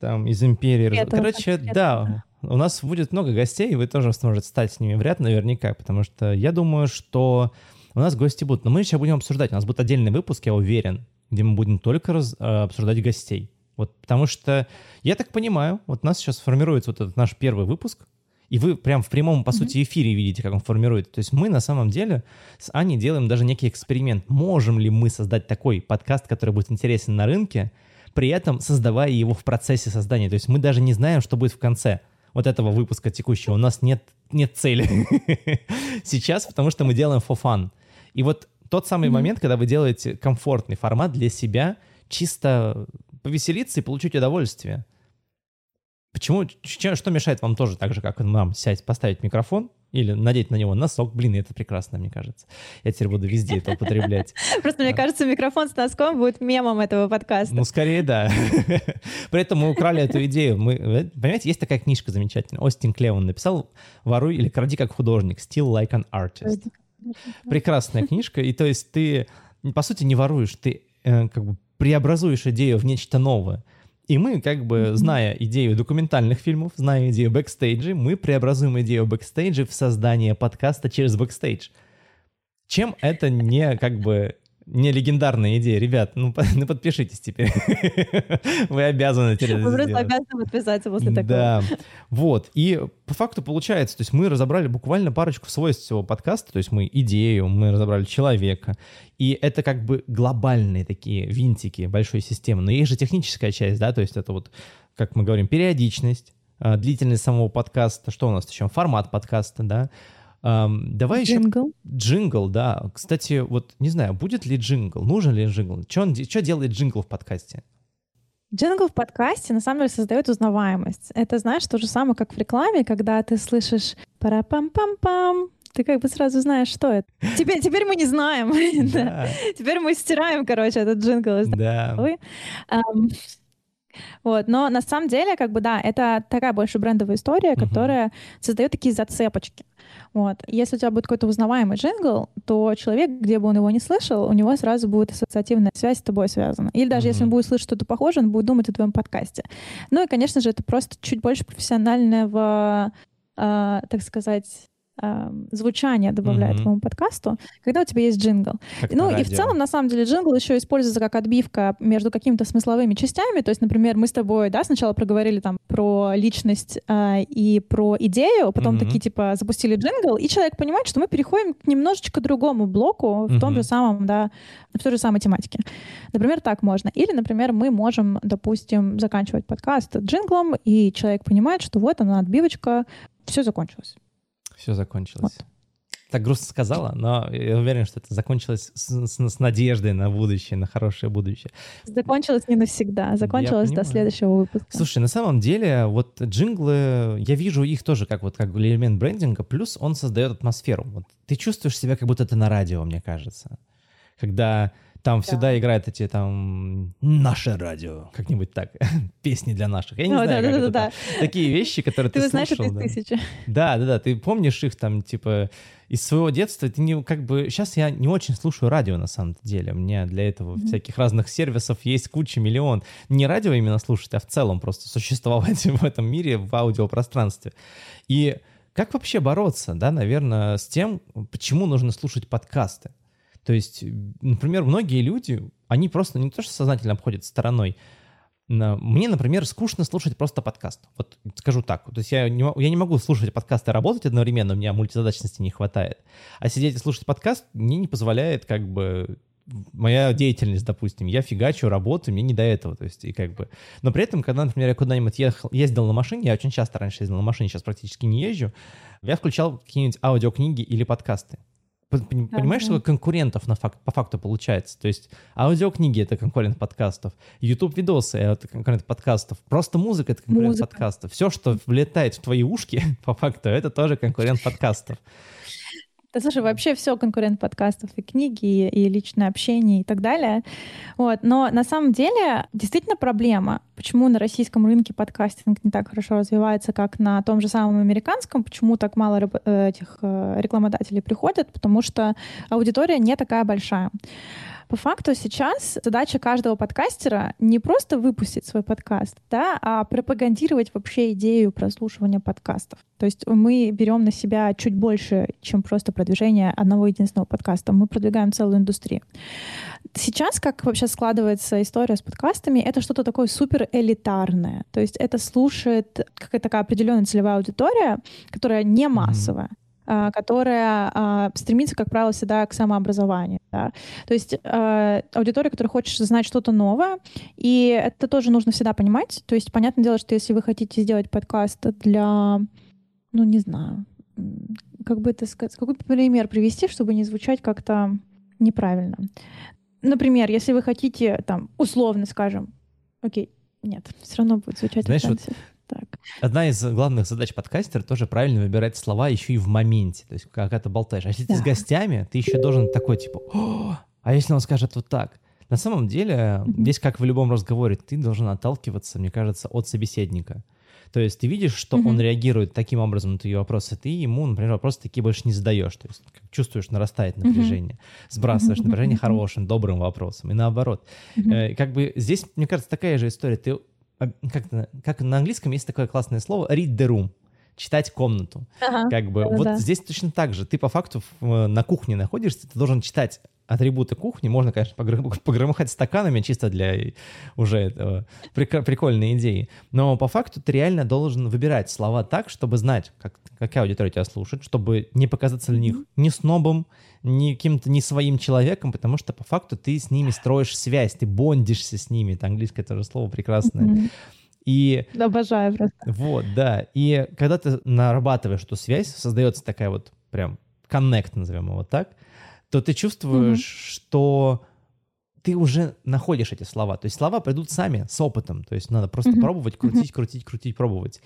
там из Империи. Раз... Короче, это... да, у нас будет много гостей, и вы тоже сможете стать с ними в ряд наверняка, потому что я думаю, что у нас гости будут. Но мы еще будем обсуждать, у нас будет отдельный выпуск, я уверен, где мы будем только раз... обсуждать гостей. Вот, потому что, я так понимаю, вот у нас сейчас формируется вот этот наш первый выпуск, и вы прям в прямом, по сути, эфире видите, как он формирует. То есть мы на самом деле с Аней делаем даже некий эксперимент. Можем ли мы создать такой подкаст, который будет интересен на рынке, при этом создавая его в процессе создания? То есть мы даже не знаем, что будет в конце вот этого выпуска текущего. У нас нет, нет цели сейчас, потому что мы делаем for fun. И вот тот самый момент, когда вы делаете комфортный формат для себя, чисто повеселиться и получить удовольствие. Почему? Что мешает вам тоже так же, как нам, сядь, поставить микрофон или надеть на него носок? Блин, это прекрасно, мне кажется. Я теперь буду везде это употреблять. Просто, мне кажется, микрофон с носком будет мемом этого подкаста. Ну, скорее, да. При этом мы украли эту идею. Понимаете, есть такая книжка замечательная. Остин Клеон написал «Воруй или кради как художник». Steal like an artist. Прекрасная книжка. И то есть ты, по сути, не воруешь. Ты как бы преобразуешь идею в нечто новое. И мы, как бы, зная идею документальных фильмов, зная идею бэкстейджа, мы преобразуем идею бэкстейджа в создание подкаста через бэкстейдж. Чем это не, как бы, не легендарная идея? Ребят, ну, ну подпишитесь теперь. Вы обязаны теперь это сделать. Вы просто обязаны подписаться после такого. Да, вот. И по факту получается, то есть мы разобрали буквально парочку свойств всего подкаста, то есть мы идею, мы разобрали человека. И это как бы глобальные такие винтики большой системы. Но есть же техническая часть, да, то есть это вот, как мы говорим, периодичность, длительность самого подкаста, что у нас еще? Формат подкаста, да. Um, давай джингл. еще... Джингл, да. Кстати, вот не знаю, будет ли джингл, нужен ли джингл? Что делает джингл в подкасте? Джингл в подкасте, на самом деле, создает узнаваемость. Это, знаешь, то же самое, как в рекламе, когда ты слышишь «пара-пам-пам-пам», ты как бы сразу знаешь, что это. Теперь, теперь мы не знаем. Да. Теперь мы стираем, короче, этот джингл из головы. Да. Um, Вот, но на самом деле, как бы, да, это такая больше брендовая история, которая uh-huh. создает такие зацепочки. Вот. Если у тебя будет какой-то узнаваемый джингл, то человек, где бы он его не слышал, у него сразу будет ассоциативная связь с тобой связана. Или даже uh-huh. если он будет слышать что-то похожее, он будет думать о твоем подкасте. Ну и, конечно же, это просто чуть больше профессионального, э, так сказать... звучание добавляет mm-hmm. твоему подкасту, когда у тебя есть джингл. Как ну и в целом, на самом деле, джингл еще используется как отбивка между какими-то смысловыми частями. То есть, например, мы с тобой, да, сначала проговорили там про личность э, и про идею, потом mm-hmm. такие типа запустили джингл, и человек понимает, что мы переходим к немножечко другому блоку в mm-hmm. том же самом, да, в той же самой тематике. Например, так можно. Или, например, мы можем, допустим, заканчивать подкаст джинглом, и человек понимает, что вот она, отбивочка, все закончилось. Все закончилось. Вот. Так грустно сказала, но я уверен, что это закончилось с, с, с надеждой на будущее, на хорошее будущее. Закончилось не навсегда, закончилось до следующего выпуска. Слушай, на самом деле, вот джинглы, я вижу их тоже как, вот, как элемент брендинга, плюс он создает атмосферу. Вот ты чувствуешь себя, как будто ты на радио, мне кажется. Когда там да. всегда играют эти там «Наше радио», как-нибудь так, песни для наших. Я не ну, знаю, да, как да, это да. Такие вещи, которые ты, ты слышал. Ты знаешь, это из тысячи. Да, да, да, ты помнишь их там, типа, из своего детства. Ты не, как бы, сейчас я не очень слушаю радио, на самом деле. У меня для этого mm-hmm. всяких разных сервисов есть куча, миллион. Не радио именно слушать, а в целом просто существовать в этом мире, в аудиопространстве. И как вообще бороться, да, наверное, с тем, почему нужно слушать подкасты? То есть, например, многие люди, они просто не то что сознательно обходят стороной. Мне, например, скучно слушать просто подкаст. Вот скажу так. То есть я не, я не могу слушать подкаст и работать одновременно, у меня мультизадачности не хватает. А сидеть и слушать подкаст мне не позволяет как бы... моя деятельность, допустим, я фигачу, работаю, мне не до этого, то есть, и как бы... Но при этом, когда, например, я куда-нибудь ехал, ездил на машине, я очень часто раньше ездил на машине, сейчас практически не езжу, я включал какие-нибудь аудиокниги или подкасты. Понимаешь, сколько конкурентов на факт, по факту получается? То есть аудиокниги — это конкурент подкастов, YouTube-видосы — это конкурент подкастов, просто музыка — это конкурент музыка. подкастов. Все, что влетает в твои ушки, по факту, это тоже конкурент подкастов. Да, слушай, вообще все конкурент подкастов, и книги, и личное общение, и так далее. Вот. Но на самом деле действительно проблема, почему на российском рынке подкастинг не так хорошо развивается, как на том же самом американском, почему так мало этих рекламодателей приходят, потому что аудитория не такая большая. По факту сейчас задача каждого подкастера не просто выпустить свой подкаст, да, а пропагандировать вообще идею прослушивания подкастов. То есть мы берем на себя чуть больше, чем просто продвижение одного единственного подкаста. Мы продвигаем целую индустрию. Сейчас, как вообще складывается история с подкастами, это что-то такое суперэлитарное. То есть это слушает какая-то такая определенная целевая аудитория, которая не массовая, которая а, стремится, как правило, всегда к самообразованию. Да? То есть а, аудитория, которая хочет знать что-то новое, и это тоже нужно всегда понимать. То есть, понятное дело, что если вы хотите сделать подкаст для, ну, не знаю, как бы это сказать, какой пример привести, чтобы не звучать как-то неправильно. Например, если вы хотите, там, условно скажем, окей, нет, все равно будет звучать. Знаешь, вот так. Одна из главных задач подкастера тоже правильно выбирать слова еще и в моменте, то есть когда ты болтаешь. А если да. ты с гостями, ты еще должен такой, типа, а если он скажет вот так? На самом деле, здесь, как в любом разговоре, ты должен отталкиваться, мне кажется, от собеседника. То есть ты видишь, что mm-hmm. он реагирует таким образом на твои вопросы, ты ему, например, вопросы такие больше не задаешь. То есть чувствуешь, нарастает напряжение, mm-hmm. сбрасываешь напряжение mm-hmm. хорошим, добрым вопросом, и наоборот. Mm-hmm. Как бы здесь, мне кажется, такая же история. Ты, как, как на английском есть такое классное слово «read the room», читать комнату. Ага, как бы. Да, вот да. здесь точно так же. Ты по факту на кухне находишься, ты должен читать атрибуты кухни. Можно, конечно, погромыхать стаканами чисто для уже этого прикольной идеи. Но по факту ты реально должен выбирать слова так, чтобы знать, как, какая аудитория тебя слушает, чтобы не показаться для них ни снобом, ни каким-то не своим человеком, потому что по факту ты с ними строишь связь, ты бондишься с ними. Это английское тоже слово прекрасное. Mm-hmm. И, да, обожаю просто. Вот, да. И когда ты нарабатываешь эту связь, создается такая вот прям коннект, назовем его так, то ты чувствуешь, mm-hmm. что ты уже находишь эти слова. То есть слова придут сами с опытом. То есть надо просто mm-hmm. пробовать, крутить, крутить, крутить, пробовать.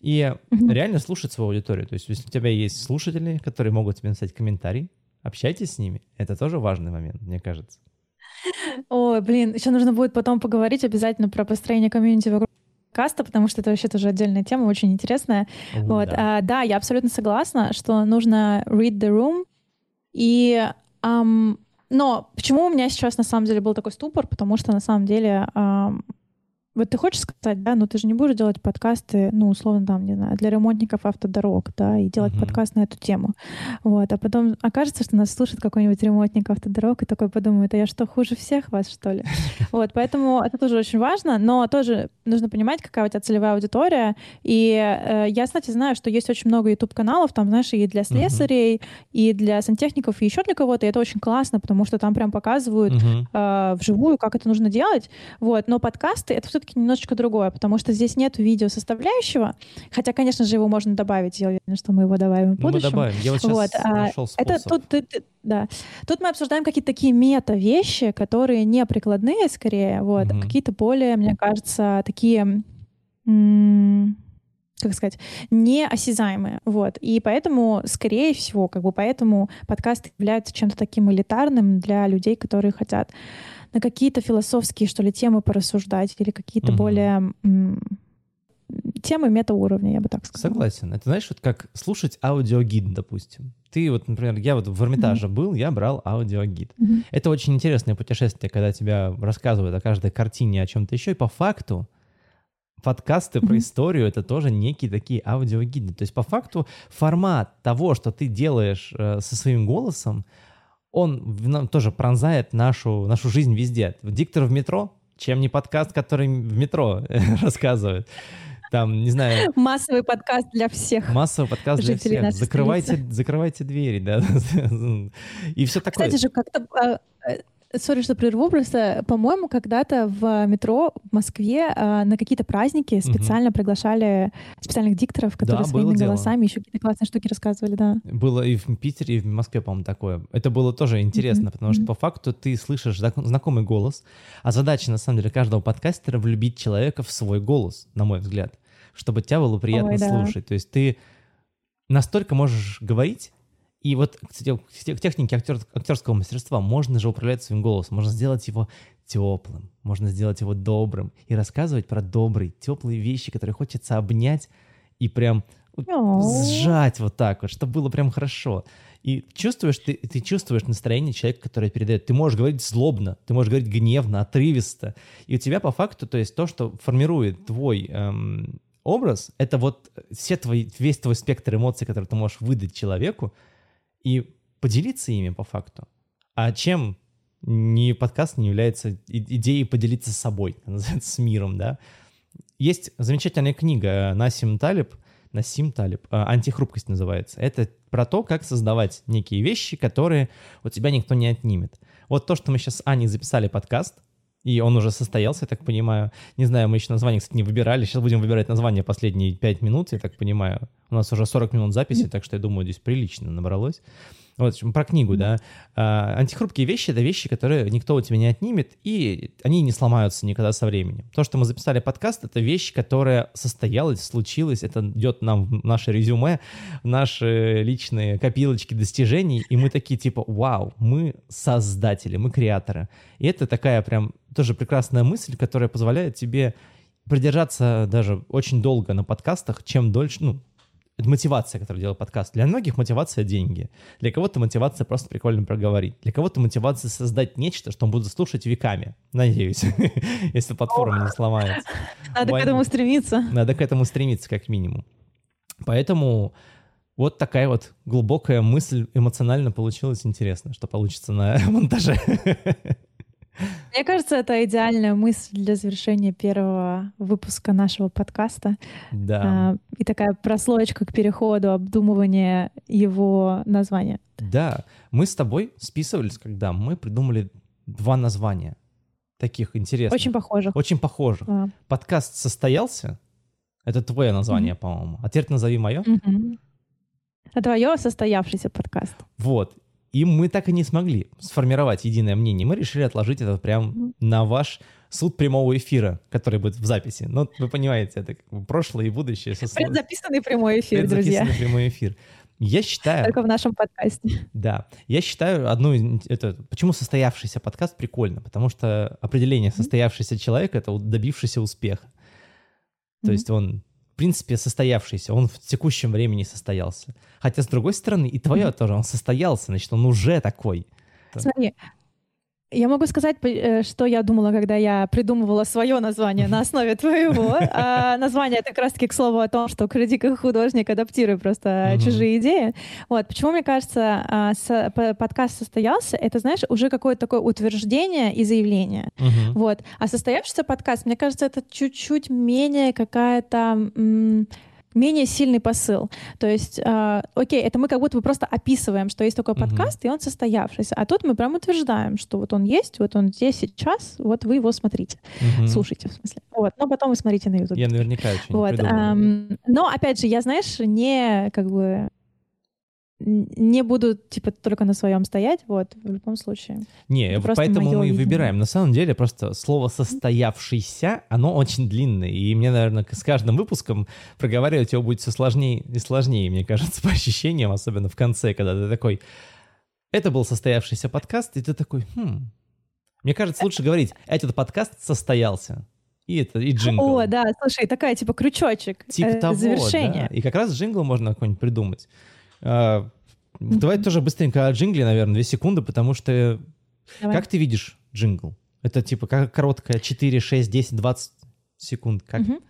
И mm-hmm. реально слушать свою аудиторию. То есть если у тебя есть слушатели, которые могут тебе написать комментарий, общайтесь с ними. Это тоже важный момент, мне кажется. Ой, блин, еще нужно будет потом поговорить обязательно про построение комьюнити вокруг подкаста, потому что это вообще тоже отдельная тема, очень интересная. Mm, вот. Да. А, да, я абсолютно согласна, что нужно read the room. И, эм, но почему у меня сейчас на самом деле был такой ступор? Потому что на самом деле эм, вот ты хочешь сказать, да, но ты же не будешь делать подкасты, ну, условно, там, не знаю, для ремонтников автодорог, да, и делать mm-hmm. подкаст на эту тему. Вот. А потом окажется, что нас слушает какой-нибудь ремонтник автодорог и такой подумает, а я что, хуже всех вас, что ли? Вот, поэтому это тоже очень важно, но тоже нужно понимать, какая у тебя целевая аудитория. И э, я, кстати, знаю, что есть очень много YouTube-каналов, там, знаешь, и для слесарей, mm-hmm. и для сантехников, и еще для кого-то, и это очень классно, потому что там прям показывают mm-hmm. э, вживую, как это нужно делать. Вот. Но подкасты — это все-таки немножечко другое, потому что здесь нет видео составляющего, хотя, конечно же, его можно добавить, я уверена, что мы его добавим в будущем. Мы добавим, я вот сейчас вот. нашел способ. Это тут, тут, да. тут мы обсуждаем какие-то такие мета-вещи, которые не прикладные, скорее, вот, mm-hmm. а какие-то более, мне кажется, такие, м- как сказать, неосязаемые, вот, и поэтому, скорее всего, как бы, поэтому подкасты являются чем-то таким элитарным для людей, которые хотят на какие-то философские, что ли, темы порассуждать, или какие-то mm-hmm. более м- темы метауровня, я бы так сказала. Согласен. Это, знаешь, вот как слушать аудиогид, допустим. Ты вот, например, я вот в Эрмитаже mm-hmm. был, я брал аудиогид. Mm-hmm. Это очень интересное путешествие, когда тебя рассказывают о каждой картине, о чем-то еще, и по факту подкасты mm-hmm. про историю — это тоже некие такие аудиогиды. То есть по факту формат того, что ты делаешь э, со своим голосом, он тоже пронзает нашу, нашу жизнь везде. Диктор в метро, чем не подкаст, который в метро рассказывает. Там, не знаю... Массовый подкаст для всех. Массовый подкаст для всех. Закрывайте, закрывайте двери, да. И все такое. Кстати же, как-то... Сори, что прерву, просто, по-моему, когда-то в метро в Москве э, на какие-то праздники специально mm-hmm. приглашали специальных дикторов, которые да, своими голосами еще какие-то классные штуки рассказывали, да. Было и в Питере, и в Москве, по-моему, такое. Это было тоже интересно, mm-hmm. потому что mm-hmm. по факту ты слышишь знакомый голос, а задача, на самом деле, каждого подкастера — влюбить человека в свой голос, на мой взгляд, чтобы тебя было приятно Ой, слушать. Да. То есть ты настолько можешь говорить, И вот к технике актер, актерского мастерства можно же управлять своим голосом, можно сделать его теплым, можно сделать его добрым и рассказывать про добрые, теплые вещи, которые хочется обнять и прям вот сжать вот так вот, чтобы было прям хорошо. И чувствуешь, ты, ты чувствуешь настроение человека, которое передает. Ты можешь говорить злобно, ты можешь говорить гневно, отрывисто. И у тебя по факту, то есть то, что формирует твой... Эм, образ — это вот все твои, весь твой спектр эмоций, которые ты можешь выдать человеку и поделиться ими по факту. А чем не подкаст не является идеей поделиться собой, называется, с миром, да? Есть замечательная книга Насим Талеб, Насим Талеб, «Антихрупкость» называется. Это про то, как создавать некие вещи, которые у тебя никто не отнимет. Вот то, что мы сейчас с Аней записали подкаст, и он уже состоялся, я так понимаю. Не знаю, мы еще название, кстати, не выбирали. Сейчас будем выбирать название последние пять минут, я так понимаю. У нас уже сорок минут записи, так что, я думаю, здесь прилично набралось. Вот, про книгу, да. Антихрупкие вещи — это вещи, которые никто у тебя не отнимет, и они не сломаются никогда со временем. То, что мы записали подкаст, это вещь, которая состоялась, случилась, это идет нам в наше резюме, в наши личные копилочки достижений, и мы такие типа «Вау, мы создатели, мы креаторы». И это такая прям тоже прекрасная мысль, которая позволяет тебе продержаться даже очень долго на подкастах, чем дольше, ну, мотивация, которая делает подкаст. Для многих мотивация — деньги. Для кого-то мотивация — просто прикольно проговорить. Для кого-то мотивация — создать нечто, что он будет слушать веками. Надеюсь. Если платформа не сломается. Надо к этому стремиться. Надо к этому стремиться, как минимум. Поэтому вот такая вот глубокая мысль эмоционально получилась. Интересно, что получится на монтаже. Мне кажется, это идеальная мысль для завершения первого выпуска нашего подкаста. Да. И такая прослоечка к переходу, обдумывание его названия. Да. Мы с тобой списывались, когда мы придумали два названия таких интересных. Очень похожих. Очень похожих. Да. Подкаст состоялся. Это твое название, mm-hmm. по-моему. А теперь назови мое. Mm-hmm. А твое — состоявшийся подкаст. Вот. И мы так и не смогли сформировать единое мнение. Мы решили отложить это прям на ваш суд прямого эфира, который будет в записи. Ну, вы понимаете, это как бы прошлое и будущее. Предзаписанный прямой эфир, друзья. Предзаписанный прямой эфир. Я считаю... Только в нашем подкасте. Да. Я считаю одну... Это, почему состоявшийся подкаст прикольно? Потому что определение состоявшегося человека — это добившийся успеха. То есть он... в принципе, состоявшийся, он в текущем времени состоялся. Хотя, с другой стороны, и твое mm-hmm. тоже, он состоялся, значит, он уже такой. Смотри, я могу сказать, что я думала, когда я придумывала свое название на основе твоего. Название — это как раз-таки к слову о том, что критик и художник адаптируют просто чужие идеи. Вот. Почему, мне кажется, подкаст состоялся, это, знаешь, уже какое-то такое утверждение и заявление. Uh-huh. Вот. А состоявшийся подкаст, мне кажется, это чуть-чуть менее какая-то... М- менее сильный посыл. То есть, э, окей, это мы как будто бы просто описываем, что есть такой подкаст, mm-hmm. и он состоявшийся. А тут мы прям утверждаем, что вот он есть, вот он здесь сейчас, вот вы его смотрите. Mm-hmm. Слушайте, в смысле. Вот. Но потом вы смотрите на YouTube. Я наверняка еще вот. не придумала. Эм, но, опять же, я, знаешь, не как бы... не буду, типа, только на своем стоять, вот, в любом случае. Не, поэтому мы и выбираем. На самом деле, просто слово «состоявшийся», оно очень длинное, и мне, наверное, с каждым выпуском проговаривать его будет все сложнее и сложнее, мне кажется, по ощущениям, особенно в конце, когда ты такой, это был состоявшийся подкаст, и ты такой, хм. Мне кажется, лучше говорить, этот подкаст состоялся. И это, и джингл. О, да, слушай, такая, типа, крючочек. Типа того, завершение. Да. И как раз джингл можно какой-нибудь придумать. Uh, mm-hmm. Давай тоже быстренько о джингле, наверное, две секунды, потому что... Давай. Как ты видишь джингл? Это типа как короткая четыре, шесть, десять, двадцать секунд. Как? Mm-hmm.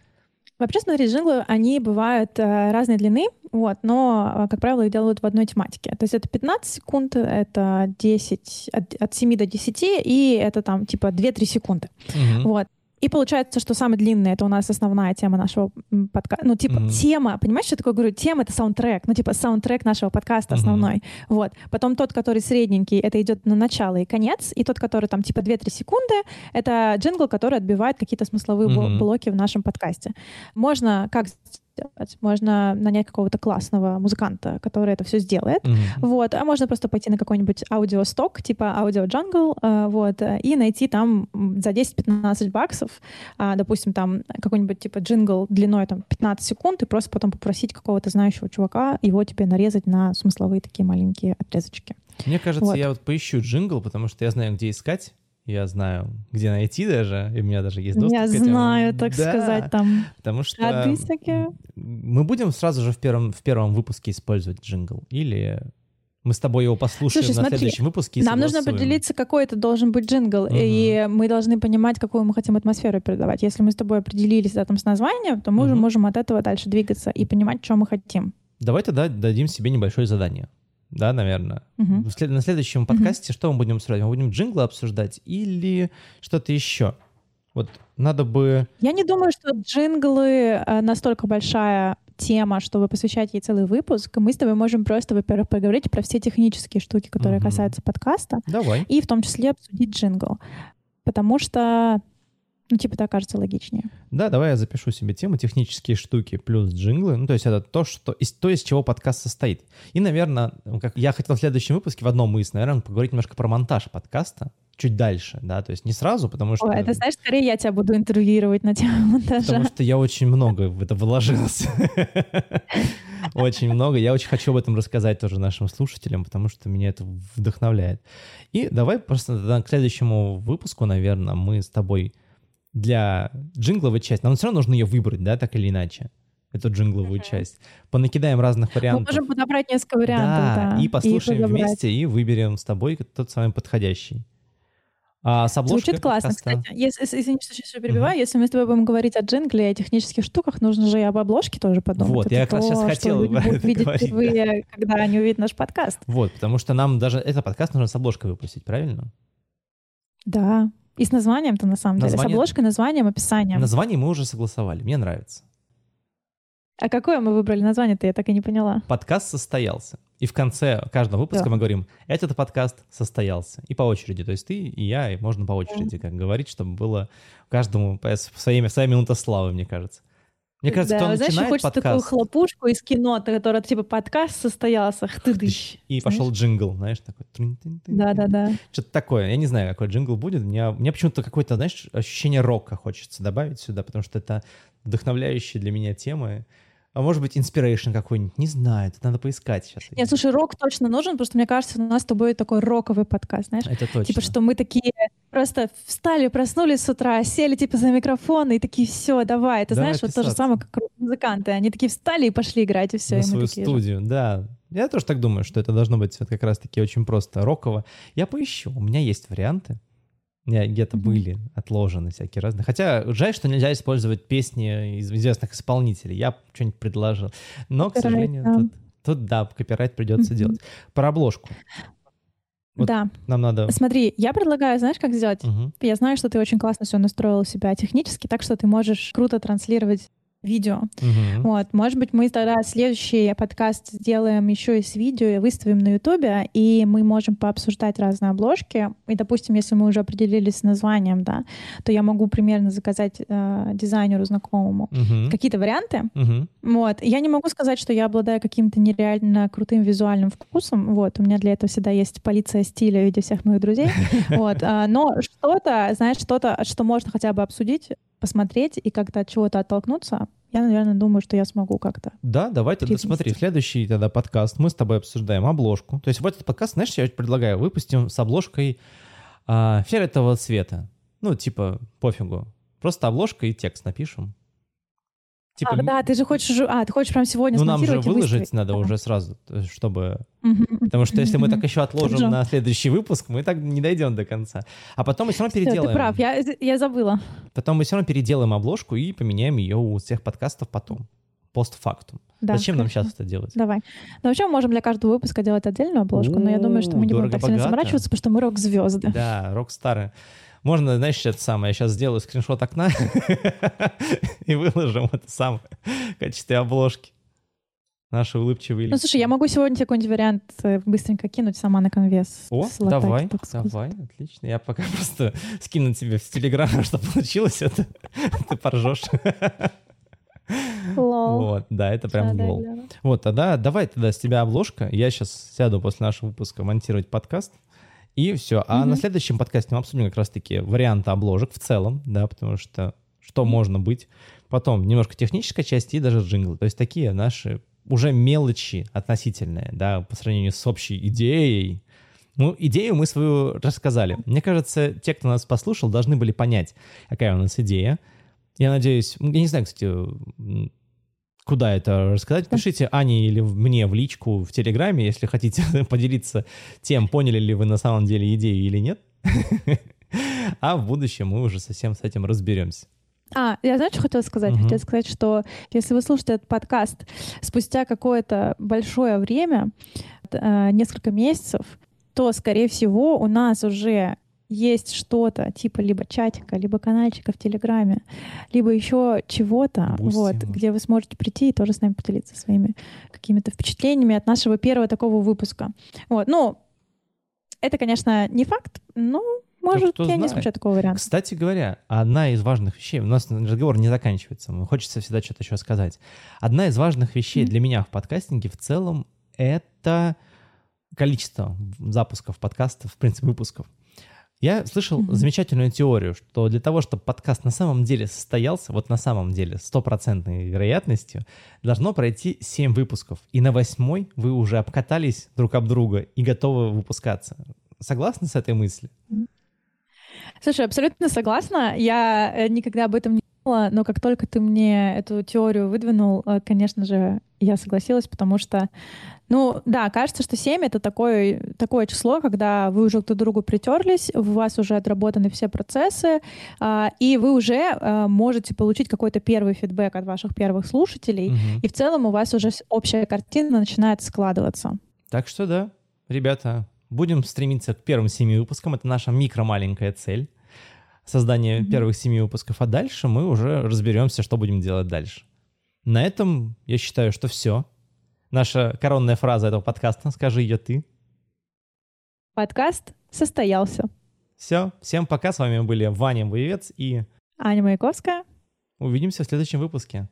Вообще, смотри, джинглы, они бывают э, разной длины, вот, но, как правило, их делают в одной тематике. То есть это пятнадцать секунд, это десять, от, от семи до десяти, и это там типа две-три секунды. Mm-hmm. Вот. И получается, что самое длинное — это у нас основная тема нашего подкаста. Ну, типа, mm-hmm. тема, понимаешь, что я такое говорю? Тема — это саундтрек. Ну, типа, саундтрек нашего подкаста основной. Mm-hmm. Вот. Потом тот, который средненький, это идет на начало и конец. И тот, который там, типа, две-три секунды, это джингл, который отбивает какие-то смысловые mm-hmm. блоки в нашем подкасте. Можно как сделать. Можно нанять какого-то классного музыканта, который это все сделает. Mm-hmm. Вот. А можно просто пойти на какой-нибудь аудиосток, типа аудиоджангл, вот, и найти там за десять-пятнадцать баксов, допустим, там какой-нибудь типа джингл длиной там пятнадцать секунд, и просто потом попросить какого-то знающего чувака его тебе нарезать на смысловые такие маленькие отрезочки. Мне кажется, вот. я вот поищу джингл, потому что я знаю, где искать. Я знаю, где найти даже, и у меня даже есть доступ я к этим. Я знаю, так да, сказать, там. Потому что мы будем сразу же в первом, в первом выпуске использовать джингл. Или мы с тобой его послушаем. Слушай, на смотри, следующем выпуске. Нам нужно определиться, какой это должен быть джингл, угу. и мы должны понимать, какую мы хотим атмосферу передавать. Если мы с тобой определились да, там, с названием, то мы угу. уже можем от этого дальше двигаться и понимать, что мы хотим. Давай тогда дадим себе небольшое задание. Да, наверное. Uh-huh. На следующем подкасте uh-huh. что мы будем обсуждать? Мы будем джинглы обсуждать или что-то еще? Вот надо бы... Я не думаю, что джинглы настолько большая тема, чтобы посвящать ей целый выпуск. Мы с тобой можем просто, во-первых, поговорить про все технические штуки, которые uh-huh. касаются подкаста. Давай. И в том числе обсудить джингл. Потому что... Ну, типа, так кажется логичнее. Да, давай я запишу себе тему «Технические штуки плюс джинглы». Ну, то есть это то, что, из, то, из чего подкаст состоит. И, наверное, как я хотел в следующем выпуске в одном из, наверное, поговорить немножко про монтаж подкаста. Чуть дальше, да, то есть не сразу, потому что... Ой, это, знаешь, скорее я тебя буду интервьюировать на тему монтажа. Потому что я очень много в это вложился. Очень много. Я очень хочу об этом рассказать тоже нашим слушателям, потому что меня это вдохновляет. И давай просто к следующему выпуску, наверное, мы с тобой... Для джингловой части, нам все равно нужно ее выбрать, да, так или иначе, эту джингловую uh-huh. часть. Понакидаем разных вариантов. Мы можем подобрать несколько вариантов, да. да и послушаем и вместе, и выберем с тобой тот самый подходящий. А с обложкой звучит классно, подкаста... кстати. Если, если, если, перебиваю, uh-huh. если мы с тобой будем говорить о джингле и о технических штуках, нужно же и об обложке тоже подумать. Вот, это я то, как раз сейчас хотел увидеть впервые, да. когда они увидят наш подкаст. Вот, потому что нам даже этот подкаст нужно с обложкой выпустить, правильно? Да. И с названием-то, на самом Название... деле. С обложкой, названием, описанием. Название мы уже согласовали. Мне нравится. А какое мы выбрали название-то? Я так и не поняла. Подкаст состоялся. И в конце каждого выпуска да. мы говорим, этот подкаст состоялся. И по очереди. То есть ты и я, и можно по очереди да. как говорить, чтобы было каждому своя, своя минута славы, мне кажется. Мне кажется, да, кто знаешь, начинает хочется подкаст... такую хлопушку из кино, которая типа подкаст состоялся, хтыдыщ. И пошел знаешь? джингл, знаешь, такой. Да-да-да. Что-то такое. Я не знаю, какой джингл будет. У меня, меня почему-то какое-то, знаешь, ощущение рока хочется добавить сюда, потому что это вдохновляющие для меня темы. А может быть, инспирейшн какой-нибудь, не знаю, это надо поискать сейчас. Нет, слушай, рок точно нужен, потому что, мне кажется, у нас с тобой такой роковый подкаст, знаешь? Это точно. Типа, что мы такие просто встали, проснулись с утра, сели типа за микрофон и такие, все, давай. Ты да, знаешь, писаться. Вот то же самое, как музыканты. Они такие встали и пошли играть, и все. На и свою такие студию, же. Да. Я тоже так думаю, что это должно быть вот как раз-таки очень просто роково. Я поищу, у меня есть варианты. У меня где-то mm-hmm. были отложены всякие разные. Хотя жаль, что нельзя использовать песни из известных исполнителей. Я что-нибудь предложил. Но, копирайт, к сожалению, да. Тут, тут, да, копирайт придется mm-hmm. делать. Про обложку. Вот да. Нам надо... Смотри, я предлагаю, знаешь, как сделать? Mm-hmm. Я знаю, что ты очень классно все настроил у себя технически, так что ты можешь круто транслировать видео. Угу. Вот. Может быть, мы тогда следующий подкаст сделаем еще и с видео и выставим на Ютубе, и мы можем пообсуждать разные обложки. И, допустим, если мы уже определились с названием, да, то я могу примерно заказать э, дизайнеру знакомому угу. какие-то варианты. Угу. Вот. Я не могу сказать, что я обладаю каким-то нереально крутым визуальным вкусом. Вот. У меня для этого всегда есть полиция стиля в виде всех моих друзей. Но что-то, знаешь, что-то, что можно хотя бы обсудить, посмотреть и как-то от чего-то оттолкнуться, я, наверное, думаю, что я смогу как-то. Да, давай тогда смотри, следующий тогда подкаст мы с тобой обсуждаем обложку. То есть вот этот подкаст, знаешь, я предлагаю выпустим с обложкой а, фиолетового цвета. Ну, типа, пофигу. Просто обложка и текст напишем. Типа, а, да, ты же хочешь... А, ты хочешь прям сегодня ну, смонтировать. Ну, нам же выложить выставить. Надо да. уже сразу, чтобы... Mm-hmm. Потому что если mm-hmm. мы так еще отложим mm-hmm. на следующий выпуск, мы так не дойдем до конца. А потом мы все равно переделаем... Все, ты прав, я, я забыла. Потом мы все равно переделаем обложку и поменяем ее у всех подкастов потом. Постфактум. Да, зачем нам сейчас это делать? Давай. Ну, вообще мы можем для каждого выпуска делать отдельную обложку, но я думаю, что мы не будем так сильно заморачиваться, потому что мы рок-звезды. Да, рок-стары. Можно, знаешь, это самое, я сейчас сделаю скриншот окна и выложим это самое в качестве обложки. Наши улыбчивые лица. Ну, слушай, я могу сегодня тебе какой-нибудь вариант быстренько кинуть сама на конвес. О, давай, давай, отлично. Я пока просто скину тебе в Телеграм, что получилось это. Ты поржешь. Лол. Вот, да, это прям Шада, лол. Да. Вот, тогда давай тогда с тебя обложка. Я сейчас сяду после нашего выпуска монтировать подкаст. И все. А угу. на следующем подкасте мы обсудим как раз-таки варианты обложек в целом, да, потому что что можно быть. Потом немножко технической части и даже джинглы. То есть такие наши уже мелочи относительные, да, по сравнению с общей идеей. Ну, идею мы свою рассказали. Мне кажется, те, кто нас послушал, должны были понять, какая у нас идея. Я надеюсь... Я не знаю, кстати, куда это рассказать. Пишите Ане или мне в личку в Телеграме, если хотите поделиться тем, поняли ли вы на самом деле идею или нет. А в будущем мы уже совсем с этим разберемся. А, я, знаешь, что хотела сказать? Uh-huh. Хотела сказать, что если вы слушаете этот подкаст спустя какое-то большое время, несколько месяцев, то, скорее всего, у нас уже есть что-то, типа либо чатика, либо канальчика в Телеграме, либо еще чего-то, вот, где вы сможете прийти и тоже с нами поделиться своими какими-то впечатлениями от нашего первого такого выпуска. Вот. Ну, это, конечно, не факт, но... Может, я знает. Не исключаю такого варианта. Кстати говоря, одна из важных вещей... У нас разговор не заканчивается, хочется всегда что-то еще сказать. Одна из важных вещей mm-hmm. для меня в подкастинге в целом — это количество запусков подкастов, в принципе, выпусков. Я слышал mm-hmm. замечательную теорию, что для того, чтобы подкаст на самом деле состоялся, вот на самом деле, стопроцентной вероятностью, должно пройти семь выпусков. И на восьмой вы уже обкатались друг об друга и готовы выпускаться. Согласны с этой мыслью? Mm-hmm. Слушай, абсолютно согласна. Я никогда об этом не думала, но как только ты мне эту теорию выдвинул, конечно же, я согласилась, потому что, ну, да, кажется, что семь — это такое, такое число, когда вы уже друг к другу притерлись, у вас уже отработаны все процессы, и вы уже можете получить какой-то первый фидбэк от ваших первых слушателей, угу. и в целом у вас уже общая картина начинает складываться. Так что да, ребята... Будем стремиться к первым семи выпускам. Это наша микро-маленькая цель создания mm-hmm. первых семи выпусков. А дальше мы уже разберемся, что будем делать дальше. На этом я считаю, что все. Наша коронная фраза этого подкаста. Скажи ее ты. Подкаст состоялся. Все. Всем пока. С вами были Ваня Боевец и Аня Маяковская. Увидимся в следующем выпуске.